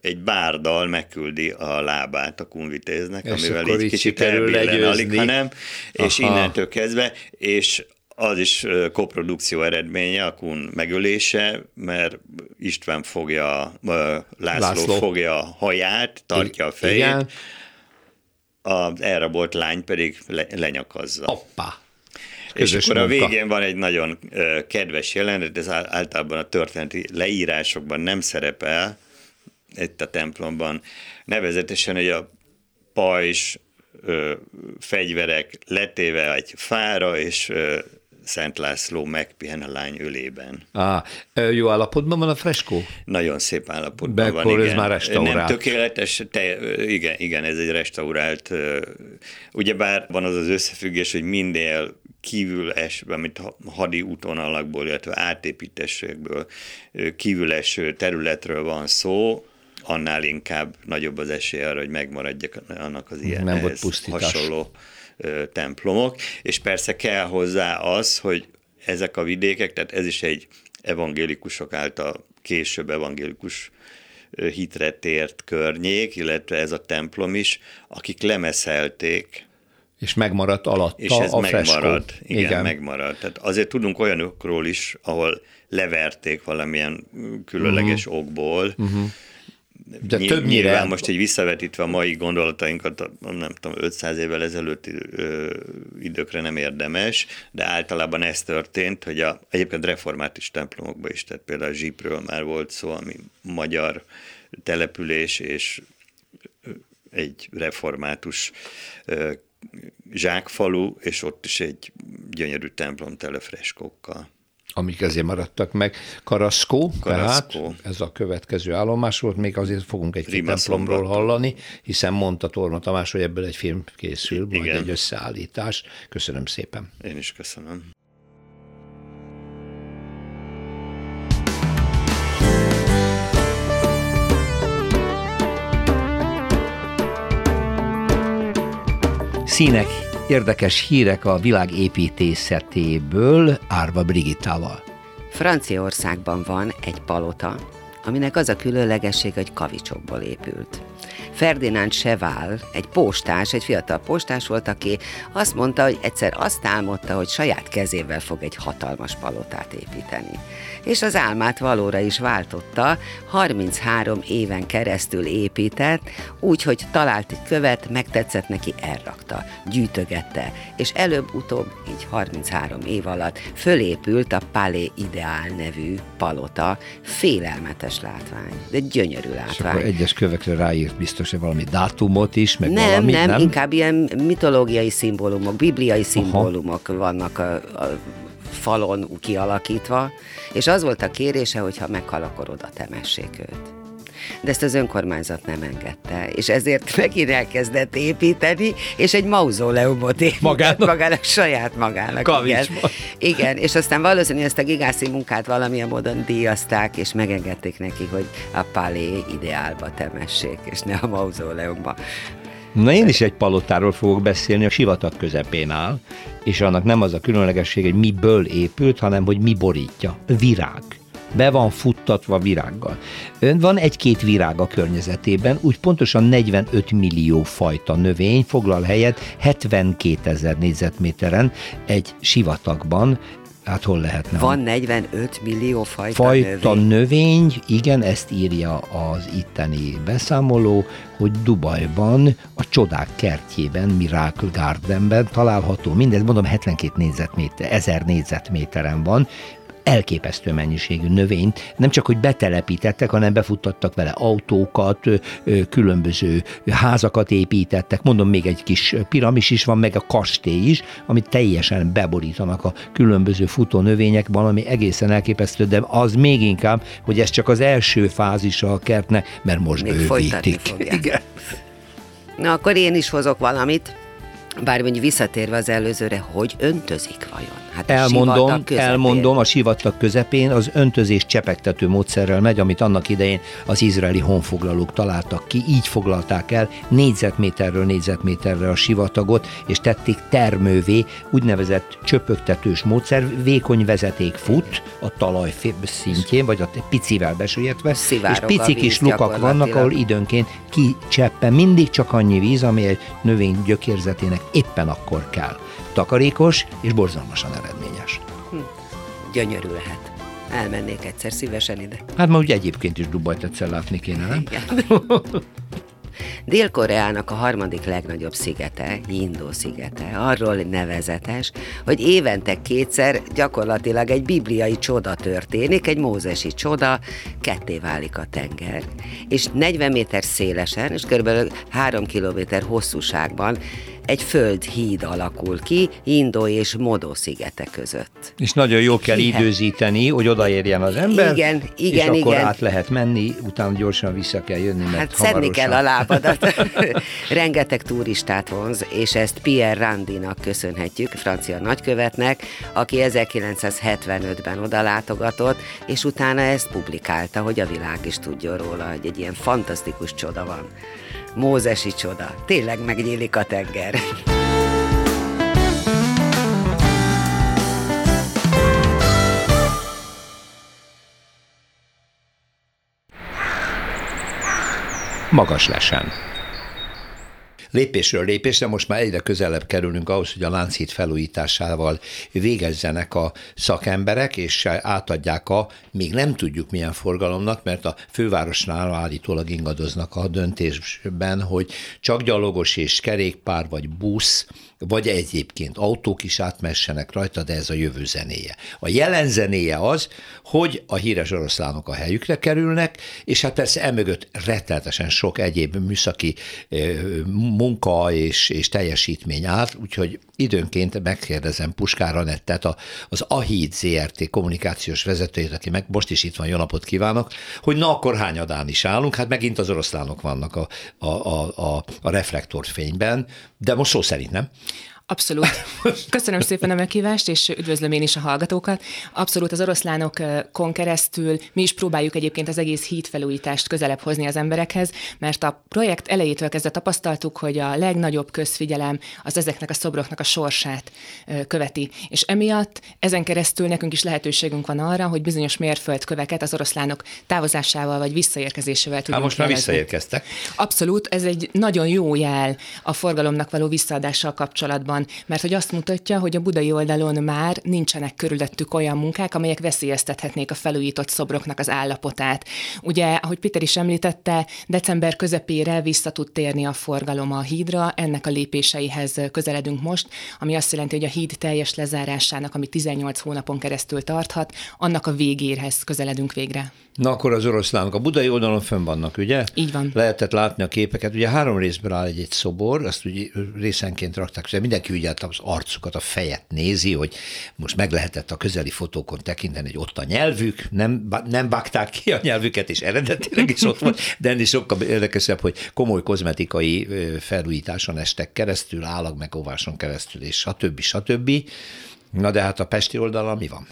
egy bárdal megküldi a lábát a Kun vitéznek, és amivel így kicsit elbillen alig, hanem, és innentől kezdve, és az is koprodukció eredménye, a Kun megölése, mert István fogja, László, László fogja a haját, tartja a fejét, Igen. az elrabolt lány pedig le, lenyakazza. Hoppá! És akkor munka. A végén van egy nagyon kedves jelenet, ez általában a történeti leírásokban nem szerepel, itt a templomban, nevezetesen, hogy a pajzs, fegyverek letéve egy fára, és Szent László megpihen a lány ölében. Á, jó állapotban van a freskó? Nagyon szép állapotban Be, van, igen. Ez már restaurált. Nem tökéletes, te, igen, igen, ez egy restaurált. Ugyebár van az az összefüggés, hogy minél kívül esve, mint hadi útvonalakból, illetve átépítésekből kívül eső területről van szó, annál inkább nagyobb az esély arra, hogy megmaradjak annak az ilyen hasonló templomok. És persze kell hozzá az, hogy ezek a vidékek, tehát ez is egy evangélikusok által később evangélikus hitre tért környék, illetve ez a templom is, akik lemeszelték. És megmaradt alatta és ez a megmarad, freskó. Igen, igen, megmarad. Tehát azért tudunk olyanokról is, ahol leverték valamilyen különleges uh-huh. okból, uh-huh. De Nyilván többnyire... most egy visszavetítve a mai gondolatainkat, nem tudom, ötszáz évvel ezelőtti időkre nem érdemes, de általában ez történt, hogy a, egyébként református templomokban is, tehát például a Zsípről már volt szó, ami magyar település, és egy református zsákfalu, és ott is egy gyönyörű templom tele freskókkal. Amik ezért maradtak meg. Karaszkó, Karaszkó. Tehát ez a következő állomás volt, még azért fogunk egy templomról hallani, hiszen mondta Torma Tamás, hogy ebből egy film készül, majd Igen. egy összeállítás. Köszönöm szépen. Én is köszönöm. Színek, érdekes hírek a világ építészetéből Árva Brigittával. Franciaországban van egy palota, aminek az a különlegesség, hogy kavicsokból épült. Ferdinand Cheval, egy postás, egy fiatal postás volt, aki azt mondta, hogy egyszer azt álmodta, hogy saját kezével fog egy hatalmas palotát építeni. És az álmát valóra is váltotta, harminchárom éven keresztül épített, úgyhogy talált egy követ, megtetszett neki, elrakta, gyűjtögette, és előbb-utóbb, így harminchárom év alatt fölépült a Palé Ideál nevű palota, félelmetes látvány, de gyönyörű látvány. És akkor egyes kövekre ráírt biztos, hogy valami dátumot is, meg nem, valami, nem? Nem, inkább ilyen mitológiai szimbólumok, bibliai szimbólumok Aha. vannak a, a falon kialakítva, és az volt a kérése, hogy ha meghal, akkor oda temessék őt. De ezt az önkormányzat nem engedte, és ezért megint elkezdett építeni, és egy mauzóleumot épített magának, magának saját magának. Igen. igen, és aztán valószínűleg ezt a gigászi munkát valamilyen módon díjazták, és megengedték neki, hogy a Palé Ideálba temessék, és ne a mauzóleumba. Na én is egy palotáról fogok beszélni, a sivatag közepén áll, és annak nem az a különlegesség, hogy miből épült, hanem hogy mi borítja. Virág. Be van futtatva virággal. Ön van egy-két virág a környezetében, úgy pontosan negyvenöt millió fajta növény foglal helyet hetvenkétezer négyzetméteren egy sivatagban. Hát hol lehetne? Van negyvenöt millió fajta, fajta növény. növény. Igen, ezt írja az itteni beszámoló, hogy Dubajban, a csodák kertjében, Miracle Gardenben található. Mindez, mondom, hetvenkét ezer négyzetméteren van. Elképesztő mennyiségű növényt, nem csak hogy betelepítettek, hanem befuttattak vele autókat, különböző házakat építettek, mondom, még egy kis piramis is van, meg a kastély is, amit teljesen beborítanak a különböző futó növények, valami egészen elképesztő, de az még inkább, hogy ez csak az első fázisa a kertnek, mert most még bővítik. Igen. Na akkor én is hozok valamit. Bár mondjuk visszatérve az előzőre, hogy öntözik vajon? Hát elmondom, a elmondom, a sivatag közepén az öntözés csepegtető módszerrel megy, amit annak idején az izraeli honfoglalók találtak ki, így foglalták el négyzetméterről négyzetméterre a sivatagot, és tették termővé, úgynevezett csöpögtetős módszer, vékony vezeték fut a talaj szintjén, vagy a picivel besüllyedve, és pici kis lukak vannak, ahol időnként kicseppen, mindig csak annyi víz, ami egy növény gyökérzetének éppen akkor kell. Takarékos és borzalmasan eredményes. Hm. Gyönyörű lehet. Elmennék egyszer szívesen ide. Hát ma ugye egyébként is Dubajt egyszer látni kéne, nem? Dél-Koreának a harmadik legnagyobb szigete, Jindó szigete, arról nevezetes, hogy évente kétszer gyakorlatilag egy bibliai csoda történik, egy mózesi csoda, ketté válik a tenger. És negyven méter szélesen, és kb. három kilométer hosszúságban egy földhíd alakul ki Jindó és Modó szigete között. És nagyon jól kell Hihet. időzíteni, hogy odaérjen az ember, igen, igen, és igen. akkor át lehet menni, utána gyorsan vissza kell jönni, mert hát hamarosan... szedni kell a lábadat. Rengeteg turistát vonz, és ezt Pierre Randinak köszönhetjük, francia nagykövetnek, aki ezerkilencszázhetvenötben oda látogatott, és utána ezt publikálta, hogy a világ is tudjon róla, hogy egy ilyen fantasztikus csoda van. Mózesi csoda. Tényleg megnyílik a tenger. Magas lesen. Lépésről lépésre most már egyre közelebb kerülünk ahhoz, hogy a Lánchíd felújításával végezzenek a szakemberek, és átadják a, még nem tudjuk milyen forgalomnak, mert a fővárosnál állítólag ingadoznak a döntésben, hogy csak gyalogos és kerékpár vagy busz, vagy egyébként autók is átmessenek rajta, de ez a jövő zenéje. A jelen zenéje az, hogy a híres oroszlánok a helyükre kerülnek, és hát persze emögött rettenetesen sok egyéb műszaki munka és, és teljesítmény áll, úgyhogy időnként megkérdezem Puskáranettet, a, az á híd zé er té kommunikációs vezetőjét, aki meg most is itt van, jó napot kívánok, hogy na akkor hányadán is állunk, hát megint az oroszlánok vannak a, a, a, a reflektorfényben, de most szó szerint nem. Abszolút. Köszönöm szépen a meghívást, és üdvözlöm én is a hallgatókat. Abszolút az oroszlánokon keresztül mi is próbáljuk egyébként az egész hídfelújítást közelebb hozni az emberekhez, mert a projekt elejétől kezdve tapasztaltuk, hogy a legnagyobb közfigyelem az ezeknek a szobroknak a sorsát követi. És emiatt ezen keresztül nekünk is lehetőségünk van arra, hogy bizonyos mérföldköveket az oroszlánok távozásával vagy visszaérkezésével tudjuk. Hát most már visszaérkeztek. Abszolút, ez egy nagyon jó jel a forgalomnak való visszaadással kapcsolatban, mert hogy azt mutatja, hogy a budai oldalon már nincsenek körülöttük olyan munkák, amelyek veszélyeztethetnék a felújított szobroknak az állapotát. Ugye, ahogy Péter is említette, december közepére vissza tud térni a forgalom a hídra, ennek a lépéseihez közeledünk most, ami azt jelenti, hogy a híd teljes lezárásának, ami tizennyolc hónapon keresztül tarthat, annak a végéhez közeledünk végre. Na akkor az oroszlánok a budai oldalon fönn vannak, ugye? Így van. Lehetett látni a képeket. Ugye három részben áll egy-egy szobor, azt ugye részenként rakták, ugye mindenki ugye az arcukat, a fejet nézi, hogy most meg lehetett a közeli fotókon tekinteni, hogy ott a nyelvük, nem, nem vágták ki a nyelvüket, és eredetileg is ott volt, de ennél sokkal érdekesebb, hogy komoly kozmetikai felújításon estek keresztül, állagmegóváson keresztül, és stb. stb. Na de hát a pesti oldalon mi van?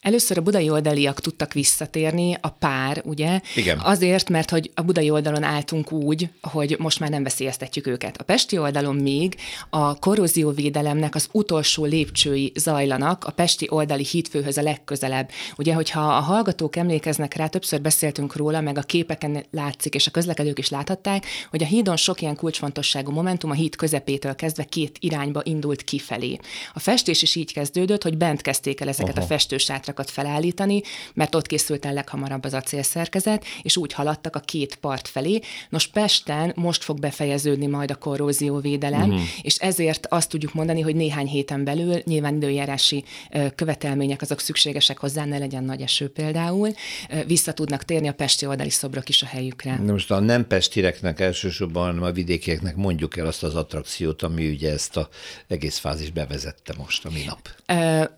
Először a budai oldaliak tudtak visszatérni, a pár, ugye? Igen. Azért, mert hogy a budai oldalon álltunk úgy, hogy most már nem veszélyeztetjük őket. A pesti oldalon még a korrózióvédelemnek az utolsó lépcsői zajlanak, a pesti oldali hídfőhöz a legközelebb. Ugye, hogyha a hallgatók emlékeznek rá, többször beszéltünk róla, meg a képeken látszik, és a közlekedők is láthatták, hogy a hídon sok ilyen kulcsfontosságú momentum a híd közepétől kezdve két irányba indult kifelé. A festés is így kezdődött, hogy bent kezdték el ezeket Aha. a festősátrakat felállítani, mert ott készült el leghamarabb az acélszerkezet, és úgy haladtak a két part felé. Nos, Pesten most fog befejeződni majd a korrózióvédelem, uh-huh. és ezért azt tudjuk mondani, hogy néhány héten belül nyilván időjárási követelmények azok szükségesek hozzá, ne legyen nagy eső például, vissza tudnak térni a pesti oldali szobrok is a helyükre. De most a nem pestireknek, elsősorban a vidékieknek mondjuk el azt az attrakciót, ami ugye ezt az egész fázist bevezette most a minap. Uh,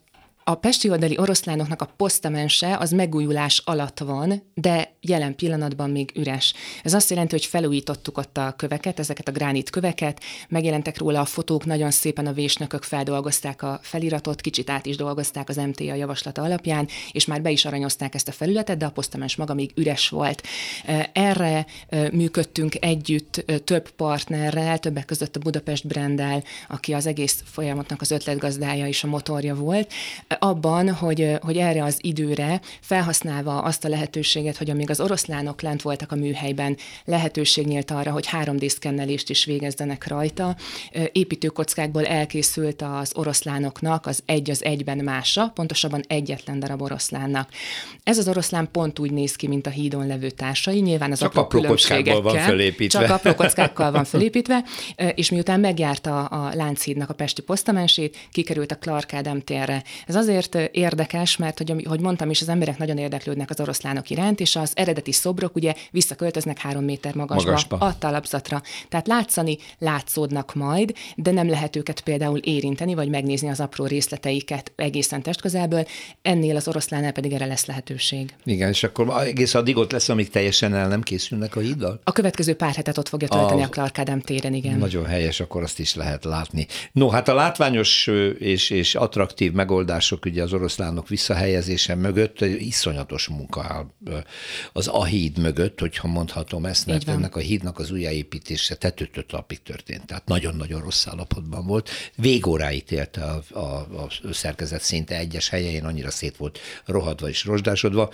A pesti oldali oroszlánoknak a posztamense az megújulás alatt van, de jelen pillanatban még üres. Ez azt jelenti, hogy felújítottuk ott a köveket, ezeket a gránit köveket, megjelentek róla a fotók, nagyon szépen a vésnökök feldolgozták a feliratot, kicsit át is dolgozták az em té á javaslata alapján, és már be is aranyozták ezt a felületet, de a posztamens maga még üres volt. Erre működtünk együtt több partnerrel, többek között a Budapest Branddel, aki az egész folyamatnak az ötletgazdája és a motorja volt, abban, hogy, hogy erre az időre felhasználva azt a lehetőséget, hogy amíg az oroszlánok lent voltak a műhelyben, lehetőség nyílt arra, hogy három dé szkennelést is végezzenek rajta. Építőkockákból elkészült az oroszlánoknak az egy az egyben mása, pontosabban egyetlen darab oroszlánnak. Ez az oroszlán pont úgy néz ki, mint a hídon levő társai, nyilván az csak apró kockákkal van felépítve. Csak apró kockákkal van felépítve, és miután megjárta a Lánchídnak a pesti posztamensét, kikerült a Clark Ádám térre. Ez azért érdekes, mert, hogy, hogy mondtam is, az emberek nagyon érdeklődnek az oroszlánok iránt, és az eredeti szobrok ugye visszaköltöznek három méter magasba, magasba. a talapzatra. Tehát látszani látszódnak majd, de nem lehet őket például érinteni, vagy megnézni az apró részleteiket egészen testközelből. Ennél az oroszlánál pedig erre lesz lehetőség. Igen, és akkor egész addig ott lesz, amíg teljesen el nem készülnek a híddal? A következő pár hetet ott fogja tölteni a, a Clark Ádám téren, igen. Nagyon helyes, akkor azt is lehet látni. No, hát a látványos és, és attraktív megoldás ugye az oroszlánok visszahelyezése mögött iszonyatos munka áll az a híd mögött, hogyha mondhatom ezt, mert ennek a hídnak az újjáépítése tetőtől talpig történt, tehát nagyon-nagyon rossz állapotban volt. Végóráit élte a, a, a szerkezet szinte egyes helyein, annyira szét volt rohadva és rozsdásodva.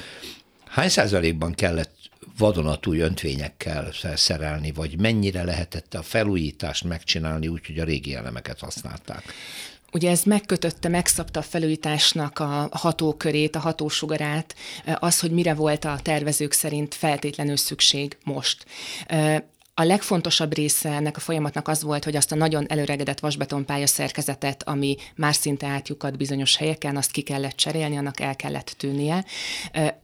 Hány százalékban kellett vadonatúj öntvényekkel szerelni, vagy mennyire lehetett a felújítást megcsinálni úgy, hogy a régi elemeket használták? Ugye ez megkötötte, megszabta a felújításnak a hatókörét, a hatósugarát, az, hogy mire volt a tervezők szerint feltétlenül szükség most. A legfontosabb része ennek a folyamatnak az volt, hogy azt a nagyon előregedett vasbetonpálya szerkezetet, ami már szinte átjukat bizonyos helyeken, azt ki kellett cserélni, annak el kellett tűnnie.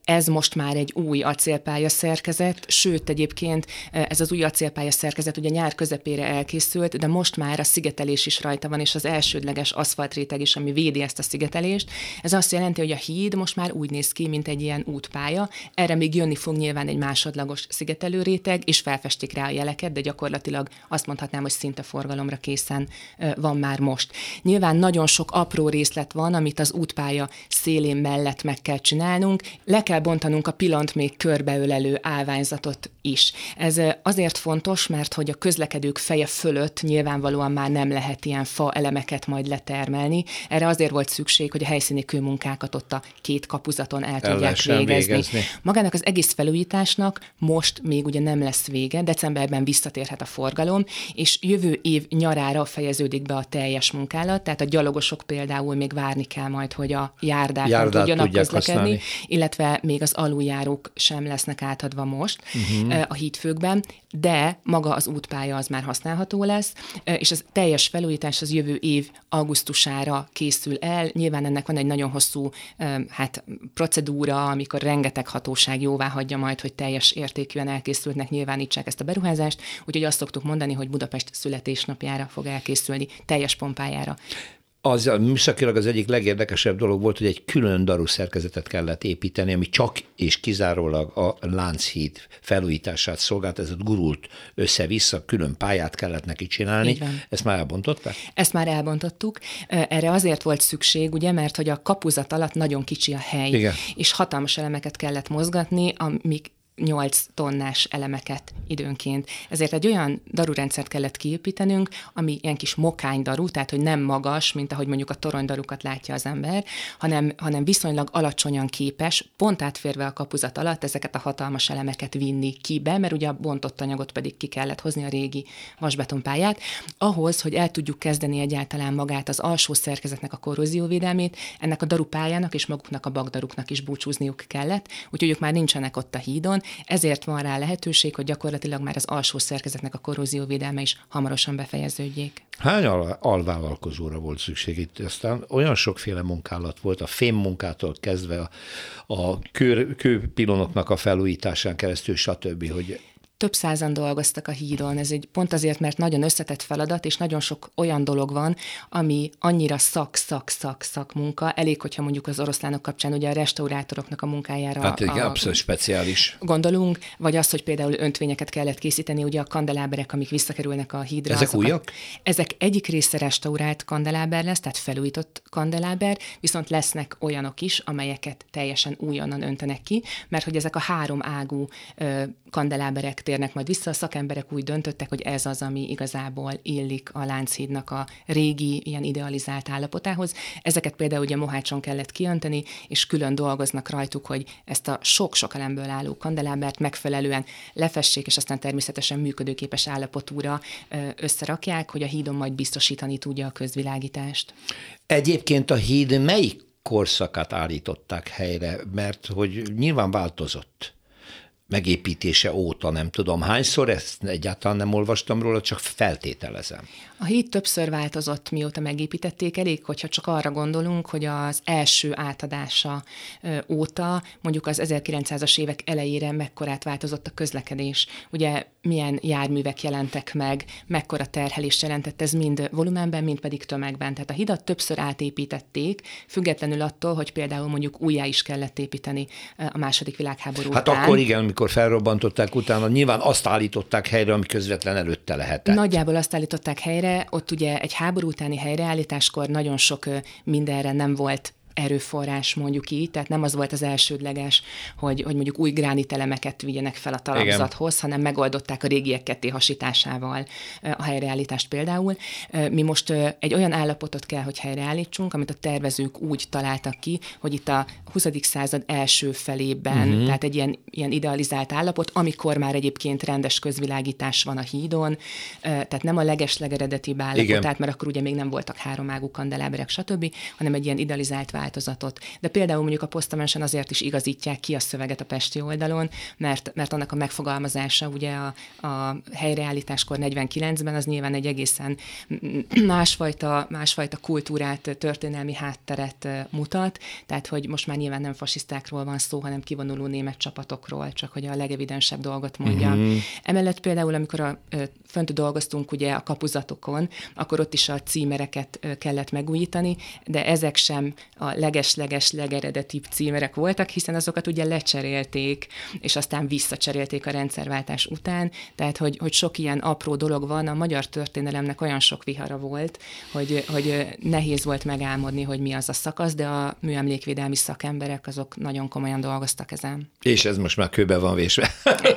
Ez most már egy új acélpálya szerkezet, sőt egyébként ez az új acélpálya szerkezet ugye nyár közepére elkészült, de most már a szigetelés is rajta van, és az elsődleges aszfaltréteg is, ami védi ezt a szigetelést. Ez azt jelenti, hogy a híd most már úgy néz ki, mint egy ilyen útpálya. Erre még jönni fog nyilván egy másodlagos szigetelőréteg, és felfestik rá jeleket, de gyakorlatilag azt mondhatnám, hogy szinte forgalomra készen van már most. Nyilván nagyon sok apró részlet van, amit az útpálya szélén mellett meg kell csinálnunk. Le kell bontanunk a pillant még körbeölelő állványzatot is. Ez azért fontos, mert hogy a közlekedők feje fölött nyilvánvalóan már nem lehet ilyen fa elemeket majd letermelni. Erre azért volt szükség, hogy a helyszíni kőmunkákat ott a két kapuzaton el, el tudják végezni. végezni. Magának az egész felújításnak most még ugye nem lesz vége, decemberben visszatérhet a forgalom, és jövő év nyarára fejeződik be a teljes munkálat, tehát a gyalogosok például még várni kell majd, hogy a járdákon tudjanak közlekedni, illetve még az aluljárók sem lesznek átadva most uh-huh. a hídfőkben, de maga az útpálya az már használható lesz, és az teljes felújítás az jövő év augusztusára készül el. Nyilván ennek van egy nagyon hosszú hát, procedúra, amikor rengeteg hatóság jóvá hagyja majd, hogy teljes értékűen elkészültnek nyilvánítsák ezt a beruházást, úgyhogy azt szoktuk mondani, hogy Budapest születésnapjára fog elkészülni, teljes pompájára. Az műszakilag az egyik legérdekesebb dolog volt, hogy egy külön daru szerkezetet kellett építeni, ami csak és kizárólag a Lánchíd felújítását szolgált, ez ott gurult össze-vissza, külön pályát kellett neki csinálni. Ezt már elbontották? Ezt már elbontottuk. Erre azért volt szükség, ugye, mert hogy a kapuzat alatt nagyon kicsi a hely, igen. és hatalmas elemeket kellett mozgatni, amik nyolc tonnás elemeket időnként. Ezért egy olyan darurendszert kellett kiépítenünk, ami ilyen kis mokány daru, tehát hogy nem magas, mint ahogy mondjuk a toronydarukat látja az ember, hanem, hanem viszonylag alacsonyan képes, pont átférve a kapuzat alatt ezeket a hatalmas elemeket vinni ki be, mert ugye a bontott anyagot pedig ki kellett hozni, a régi vasbetonpályát. Ahhoz, hogy el tudjuk kezdeni egyáltalán magát az alsó szerkezetnek a korrózióvédelmét, ennek a darupályának és maguknak a bakdaruknak is búcsúzniuk kellett, úgyhogy ők már nincsenek ott a hídon. Ezért van rá lehetőség, hogy gyakorlatilag már az alsó szerkezetnek a korrózióvédelme is hamarosan befejeződjék. Hány al- alvállalkozóra volt szükség itt? Aztán olyan sokféle munkálat volt, a fémmunkától kezdve a, a kő, kőpilonoknak a felújításán keresztül, stb., hogy... Több százan dolgoztak a hídon, ez egy pont azért, mert nagyon összetett feladat, és nagyon sok olyan dolog van, ami annyira szak-szak-szak-szak munka. Elég, hogyha mondjuk az oroszlánok kapcsán ugye a restaurátoroknak a munkájára hát, a, abszolút speciális. Gondolunk, vagy az, hogy például öntvényeket kellett készíteni, ugye a kandeláberek, amik visszakerülnek a hídra. Ezek azokat, újak? Ezek egyik része restaurált kandeláber lesz, tehát felújított kandeláber, viszont lesznek olyanok is, amelyeket teljesen újonnan öntenek ki, mert hogy ezek a három ágú ö, kandeláberek térnek majd vissza, a szakemberek úgy döntöttek, hogy ez az, ami igazából illik a Lánchídnak a régi, ilyen idealizált állapotához. Ezeket például ugye mohácson kellett kiönteni, és külön dolgoznak rajtuk, hogy ezt a sok-sok elemből álló kandelábert megfelelően lefessék, és aztán természetesen működőképes állapotúra összerakják, hogy a hídon majd biztosítani tudja a közvilágítást. Egyébként a híd melyik korszakát állították helyre? Mert hogy nyilván változott. Megépítése óta nem tudom hányszor, ezt egyáltalán nem olvastam róla, csak feltételezem. A híd többször változott, mióta megépítették, elég, hogyha csak arra gondolunk, hogy az első átadása óta, mondjuk az ezerkilencszázas évek elejére mekkorát változott a közlekedés. Ugye milyen járművek jelentek meg, mekkora terhelés jelentett ez mind volumenben, mind pedig tömegben. Tehát a hidat többször átépítették, függetlenül attól, hogy például mondjuk újjá is kellett építeni a második világháború hát után. Hát akkor igen, amikor felrobbantották utána, nyilván azt állították helyre, ami közvetlen előtte lehetett. Nagyjából azt állították helyre, ott ugye egy háború utáni helyreállításkor nagyon sok mindenre nem volt erőforrás, mondjuk így, tehát nem az volt az elsődleges, hogy, hogy mondjuk új gránitelemeket vigyenek fel a talapzathoz, igen. hanem megoldották a régiek ketté hasításával a helyreállítást például. Mi most egy olyan állapotot kell, hogy helyreállítsunk, amit a tervezők úgy találtak ki, hogy itt a huszadik század első felében, uh-huh. tehát egy ilyen, ilyen idealizált állapot, amikor már egyébként rendes közvilágítás van a hídon, tehát nem a legesleg eredetibb állapotát, mert akkor ugye még nem voltak háromágú kandeláberek, stb., hanem egy ilyen idealizált változatot. De például mondjuk a posztamensen azért is igazítják ki a szöveget a pesti oldalon, mert, mert annak a megfogalmazása ugye a, a helyreállításkor negyvenkilencben az nyilván egy egészen másfajta, másfajta kultúrát, történelmi hátteret mutat, tehát hogy most már nyilván nem fasisztákról van szó, hanem kivonuló német csapatokról, csak hogy a legevidensebb dolgot mondjam. Mm-hmm. Emellett például, amikor a, fönt dolgoztunk ugye a kapuzatokon, akkor ott is a címereket kellett megújítani, de ezek sem a a leges-leges legeredetibb címerek voltak, hiszen azokat ugye lecserélték, és aztán visszacserélték a rendszerváltás után, tehát hogy, hogy sok ilyen apró dolog van, a magyar történelemnek olyan sok vihara volt, hogy, hogy nehéz volt megálmodni, hogy mi az a szakasz, de a műemlékvédelmi szakemberek azok nagyon komolyan dolgoztak ezen. És ez most már kőbe van vésve.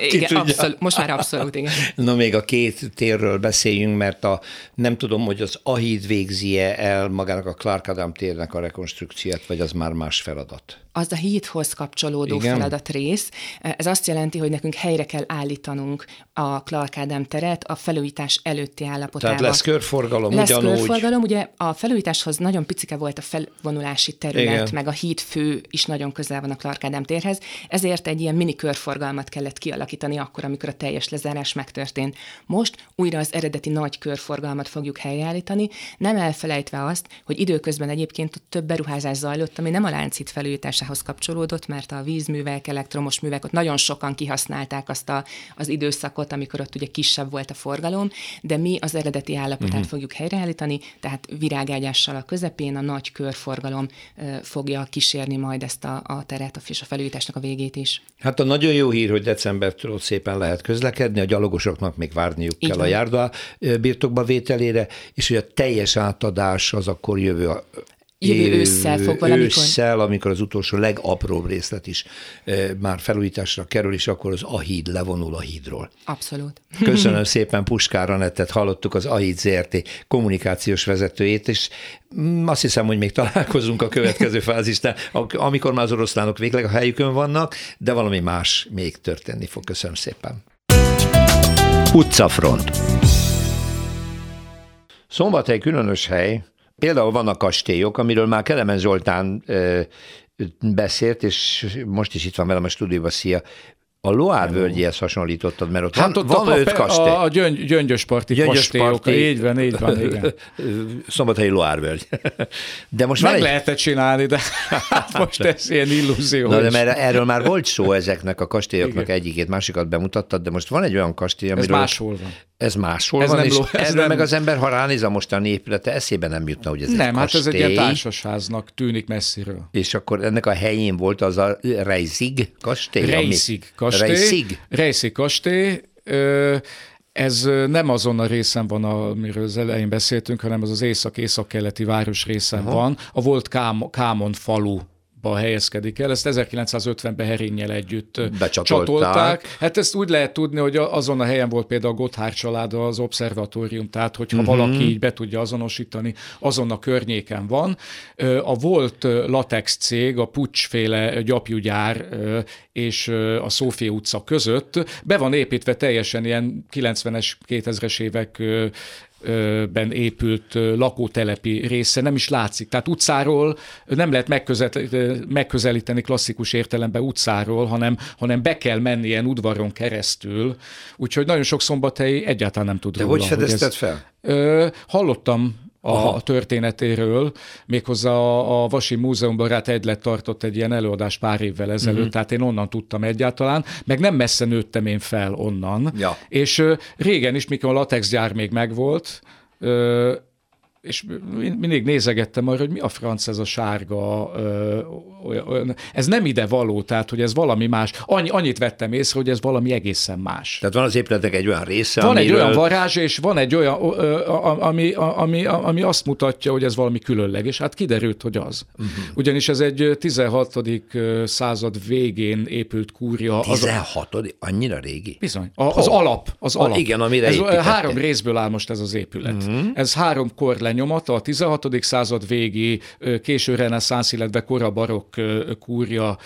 Igen, abszolút, most már abszolút, igen. Na még a két térről beszéljünk, mert a, nem tudom, hogy az Ahíd végzi-e el magának a Clark Ádám térnek a rekonstrukciót, vagy az már más feladat? Az a hídhoz kapcsolódó igen. Feladatrész. Ez azt jelenti, hogy nekünk helyre kell állítanunk a Clark Ádám teret a felújítás előtti állapotába. Tehát lesz körforgalom lesz ugyanúgy. Lesz körforgalom, ugye a felújításhoz nagyon picike volt a felvonulási terület, igen. meg a híd fő is nagyon közel van a Clark Ádám térhez, ezért egy ilyen mini körforgalmat kellett kialakítani akkor, amikor a teljes lezárás megtörtént. Most újra az eredeti nagy körforgalmat fogjuk helyreállítani, nem elfelejtve azt, hogy időközben egyébként több beruházás zajlott, ami nem a Lánchíd felújításához kapcsolódott, mert a vízművek, elektromos művek, ott nagyon sokan kihasználták azt a, az időszakot, amikor ott ugye kisebb volt a forgalom, de mi az eredeti állapotát uh-huh. fogjuk helyreállítani, tehát virágágyással a közepén a nagy körforgalom uh, fogja kísérni majd ezt a, a teret és a felújításnak a végét is. Hát a nagyon jó hír, hogy decembertől szépen lehet közlekedni, a gyalogosoknak még várniuk így kell van. A járda birtokba vételére, és hogy a teljes átadás az akkor jövő a Jövő ősszel fog valamikor. Ősszel, amikor az utolsó legapróbb részlet is e, már felújításra kerül, és akkor az Ahíd levonul a hídról. Abszolút. Köszönöm szépen, Puskáranettet hallottuk, az Ahíd zé er té kommunikációs vezetőjét, és azt hiszem, hogy még találkozunk a következő fázisnál, amikor már az oroszlánok végleg a helyükön vannak, de valami más még történni fog. Köszönöm szépen. Utcafront. Szombathely különös hely. Például vannak kastélyok, amiről már Kelemen Zoltán ö, beszélt, és most is itt van velem a stúdióban, szia. A Loire völgyéhez hasonlítottad, mert ott hát van, ott van öt pe, kastély. A gyöngy, gyöngyösparti kastélyok, így van, így van, igen. Szombathelyi Loire völgy. De most meg egy... lehetett csinálni, de hát most ez ilyen illúzió. Na, de mert erről már volt szó ezeknek a kastélyoknak igen. egyikét, másikat bemutattad, de most van egy olyan kastély, amiről... Ez máshol van. Ez máshol ez van, nem és ló, ez nem... meg az ember, ha ránéz a mostani épülete, eszébe nem jutna, hogy ez nem, egy kastély. Nem, hát ez egy ilyen társasháznak tűnik messziről. És akkor ennek a helyén volt az a Reiszig-kastély. Reiszig-kastély. Reiszig. Reiszig-kastély. Ez nem azon a részen van, amiről az elején beszéltünk, hanem az az észak-észak-keleti város részen aha. van. A volt Kám- Kámon falu. Helyezkedik el. Ezt ezerkilencszázötvenben Herényel együtt becsatolták. Csatolták. Hát ezt úgy lehet tudni, hogy azon a helyen volt például a Gotthárd család az obszervatórium, tehát hogyha uh-huh. valaki így be tudja azonosítani, azon a környéken van. A volt latex cég, a Pucsféle gyapjúgyár és a Szófia utca között be van építve teljesen ilyen kilencvenes, kétezres évek ben épült lakótelepi része, nem is látszik. Tehát utcáról nem lehet megközelíteni klasszikus értelemben utcáról, hanem, hanem be kell menni ilyen udvaron keresztül. Úgyhogy nagyon sok szombathelyi egyáltalán nem tud róla. De hogy fedezted fel? Ö, hallottam a aha. történetéről, méghozzá a, a Vasi Múzeumban rá egylet tartott egy ilyen előadást pár évvel ezelőtt, uh-huh. tehát én onnan tudtam egyáltalán, meg nem messze nőttem én fel onnan. Ja. És uh, régen is, mikor a latexgyár még megvolt, uh, és mindig nézegettem arra, hogy mi a franc ez a sárga, ö, olyan, ez nem ide való, tehát, hogy ez valami más. Annyi, annyit vettem észre, hogy ez valami egészen más. Tehát van az épületek egy olyan része, van amiről... egy olyan varázs, és van egy olyan, ö, ami, ami, ami azt mutatja, hogy ez valami különleges. Hát kiderült, hogy az. Uh-huh. Ugyanis ez egy tizenhatodik század végén épült kúria. tizenhatodik Az, annyira régi? Bizony. A, az oh. alap. Az alap. Oh, igen, amire ez építették. Három részből áll most ez az épület. Uh-huh. Ez három kor lenyomata, a tizenhatodik század végi késő reneszánsz, illetve kora barokk kúria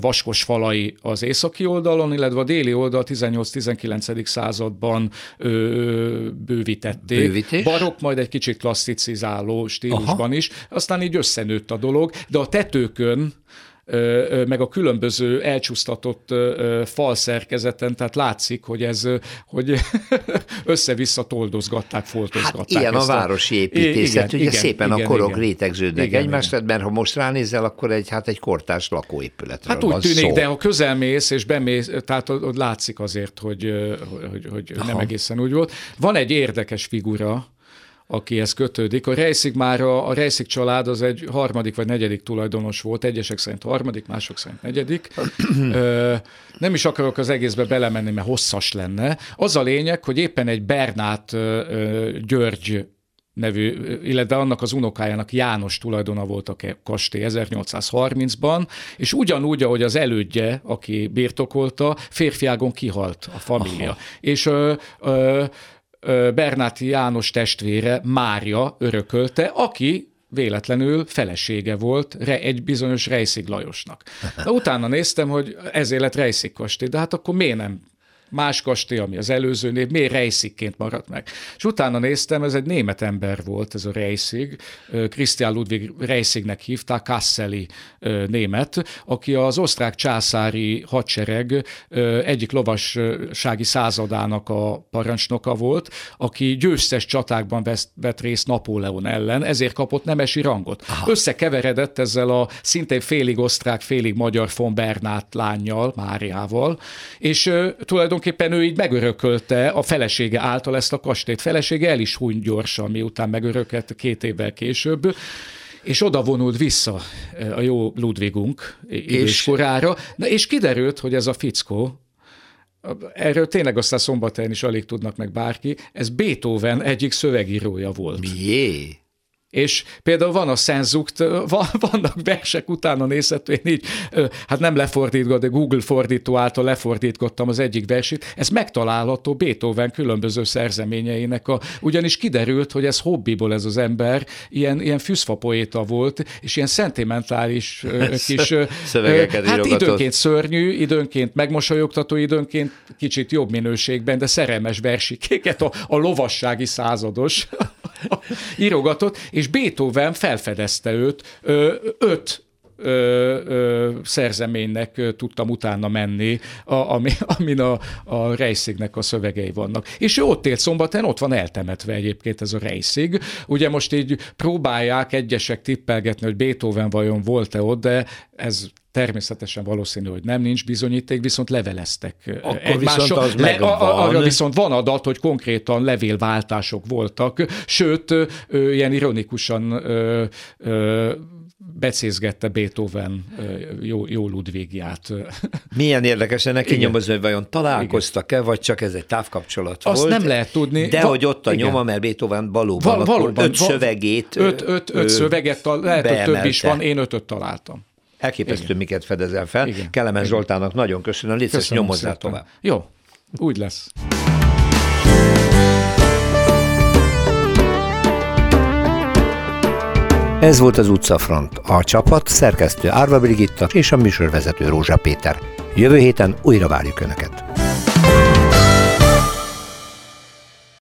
vaskos falai az északi oldalon, illetve a déli oldal tizennyolc-tizenkilencedik században ö, bővítették. Bővítés? Barokk, majd egy kicsit klasszicizáló stílusban aha. is. Aztán így összenőtt a dolog, de a tetőkön meg a különböző elcsúsztatott falszerkezeten, tehát látszik, hogy ez, hogy össze-vissza toldozgatták, foltozgatták. Hát ilyen a városi építészet, ugye szépen igen, a korok igen, rétegződnek egymást, mert ha most ránézel, akkor egy, hát egy kortárs lakóépületről hát van szó. Hát úgy tűnik, de ha közelmész és bemész, tehát ott látszik azért, hogy, hogy, hogy nem egészen úgy volt. Van egy érdekes figura, akihez kötődik. A Reiszig már a, a Reiszig család az egy harmadik vagy negyedik tulajdonos volt, egyesek szerint harmadik, mások szerint negyedik. Ö, nem is akarok az egészbe belemenni, mert hosszas lenne. Az a lényeg, hogy éppen egy Bernát ö, György nevű, illetve annak az unokájának János tulajdona volt a kastély ezernyolcszázharmincban, és ugyanúgy, ahogy az elődje, aki birtokolta, férfiágon kihalt a família. Aha. És ö, ö, ö, Bernáti János testvére Mária örökölte, aki véletlenül felesége volt egy bizonyos Reiszig Lajosnak. De utána néztem, hogy ezért lett Reiszig kastély, de hát akkor miért nem más kastély, ami az előző név, miért Reiszigként maradt meg? És utána néztem, ez egy német ember volt, ez a Reiszig, Krisztián Ludwig Reiszignek hívták, kasseli német, aki az osztrák császári hadsereg egyik lovassági századának a parancsnoka volt, aki győztes csatákban vesz, vett részt Napóleon ellen, ezért kapott nemesi rangot. Aha. Összekeveredett ezzel a szintén félig osztrák, félig magyar von Bernát lánnyal, Máriával, és tulajdonképpen Tulajdonképpen ő így megörökölte a felesége által ezt a kastélyt. Felesége el is hunyt gyorsan, miután megörökölte két évvel később, és oda vonult vissza a jó Ludwigunk időskorára. Na, és kiderült, hogy ez a fickó, erről tényleg aztán Szombathelyen is alig tudnak meg bárki, ez Beethoven egyik szövegírója volt. Mié? És például van a szenzukt, vannak versek utána nézhető, én így, hát nem lefordítgat, de Google fordító által lefordítgattam az egyik versét, ez megtalálható Beethoven különböző szerzeményeinek, a, ugyanis kiderült, hogy ez hobbiból ez az ember, ilyen, ilyen füszfapoéta volt, és ilyen szentimentális kis, szövegeket hát írogatott. Időnként szörnyű, időnként megmosolyogtató, időnként kicsit jobb minőségben, de szerelmes versikéket a, a lovassági százados írogatott, és Beethoven felfedezte őt, ö, öt ö, ö, szerzeménynek tudtam utána menni, a, ami, amin a, a Reiszignek a szövegei vannak. És ő ott élt Szombaton, ott van eltemetve egyébként ez a Reiszig. Ugye most így próbálják egyesek tippelgetni, hogy Beethoven vajon volt-e ott, de ez természetesen valószínű, hogy nem, nincs bizonyíték, viszont leveleztek egymással. Arra viszont van adat, hogy konkrétan levélváltások voltak, sőt, ö, ilyen ironikusan ö, ö, becézgette Beethoven jó, jó Ludwigját. Milyen érdekes ennek kinyomozni, hogy vajon találkoztak-e, vagy csak ez egy távkapcsolat azt volt. Azt nem lehet tudni. De va, hogy ott a igen. nyoma, mert Beethoven valóban, Val, valóban öt val, szövegét Öt, öt, öt szöveget, lehet, beemelte. Hogy több is van, én ötöt találtam. Elképesztő, igen. Miket fedezel fel. Igen. Kelemen igen. Zsoltának nagyon köszönöm, légy szíves, nyomozzá tovább. Jó, úgy lesz. Ez volt az Utcafront. A csapat, szerkesztő Árva Brigitta és a műsorvezető Rózsa Péter. Jövő héten újra várjuk Önöket.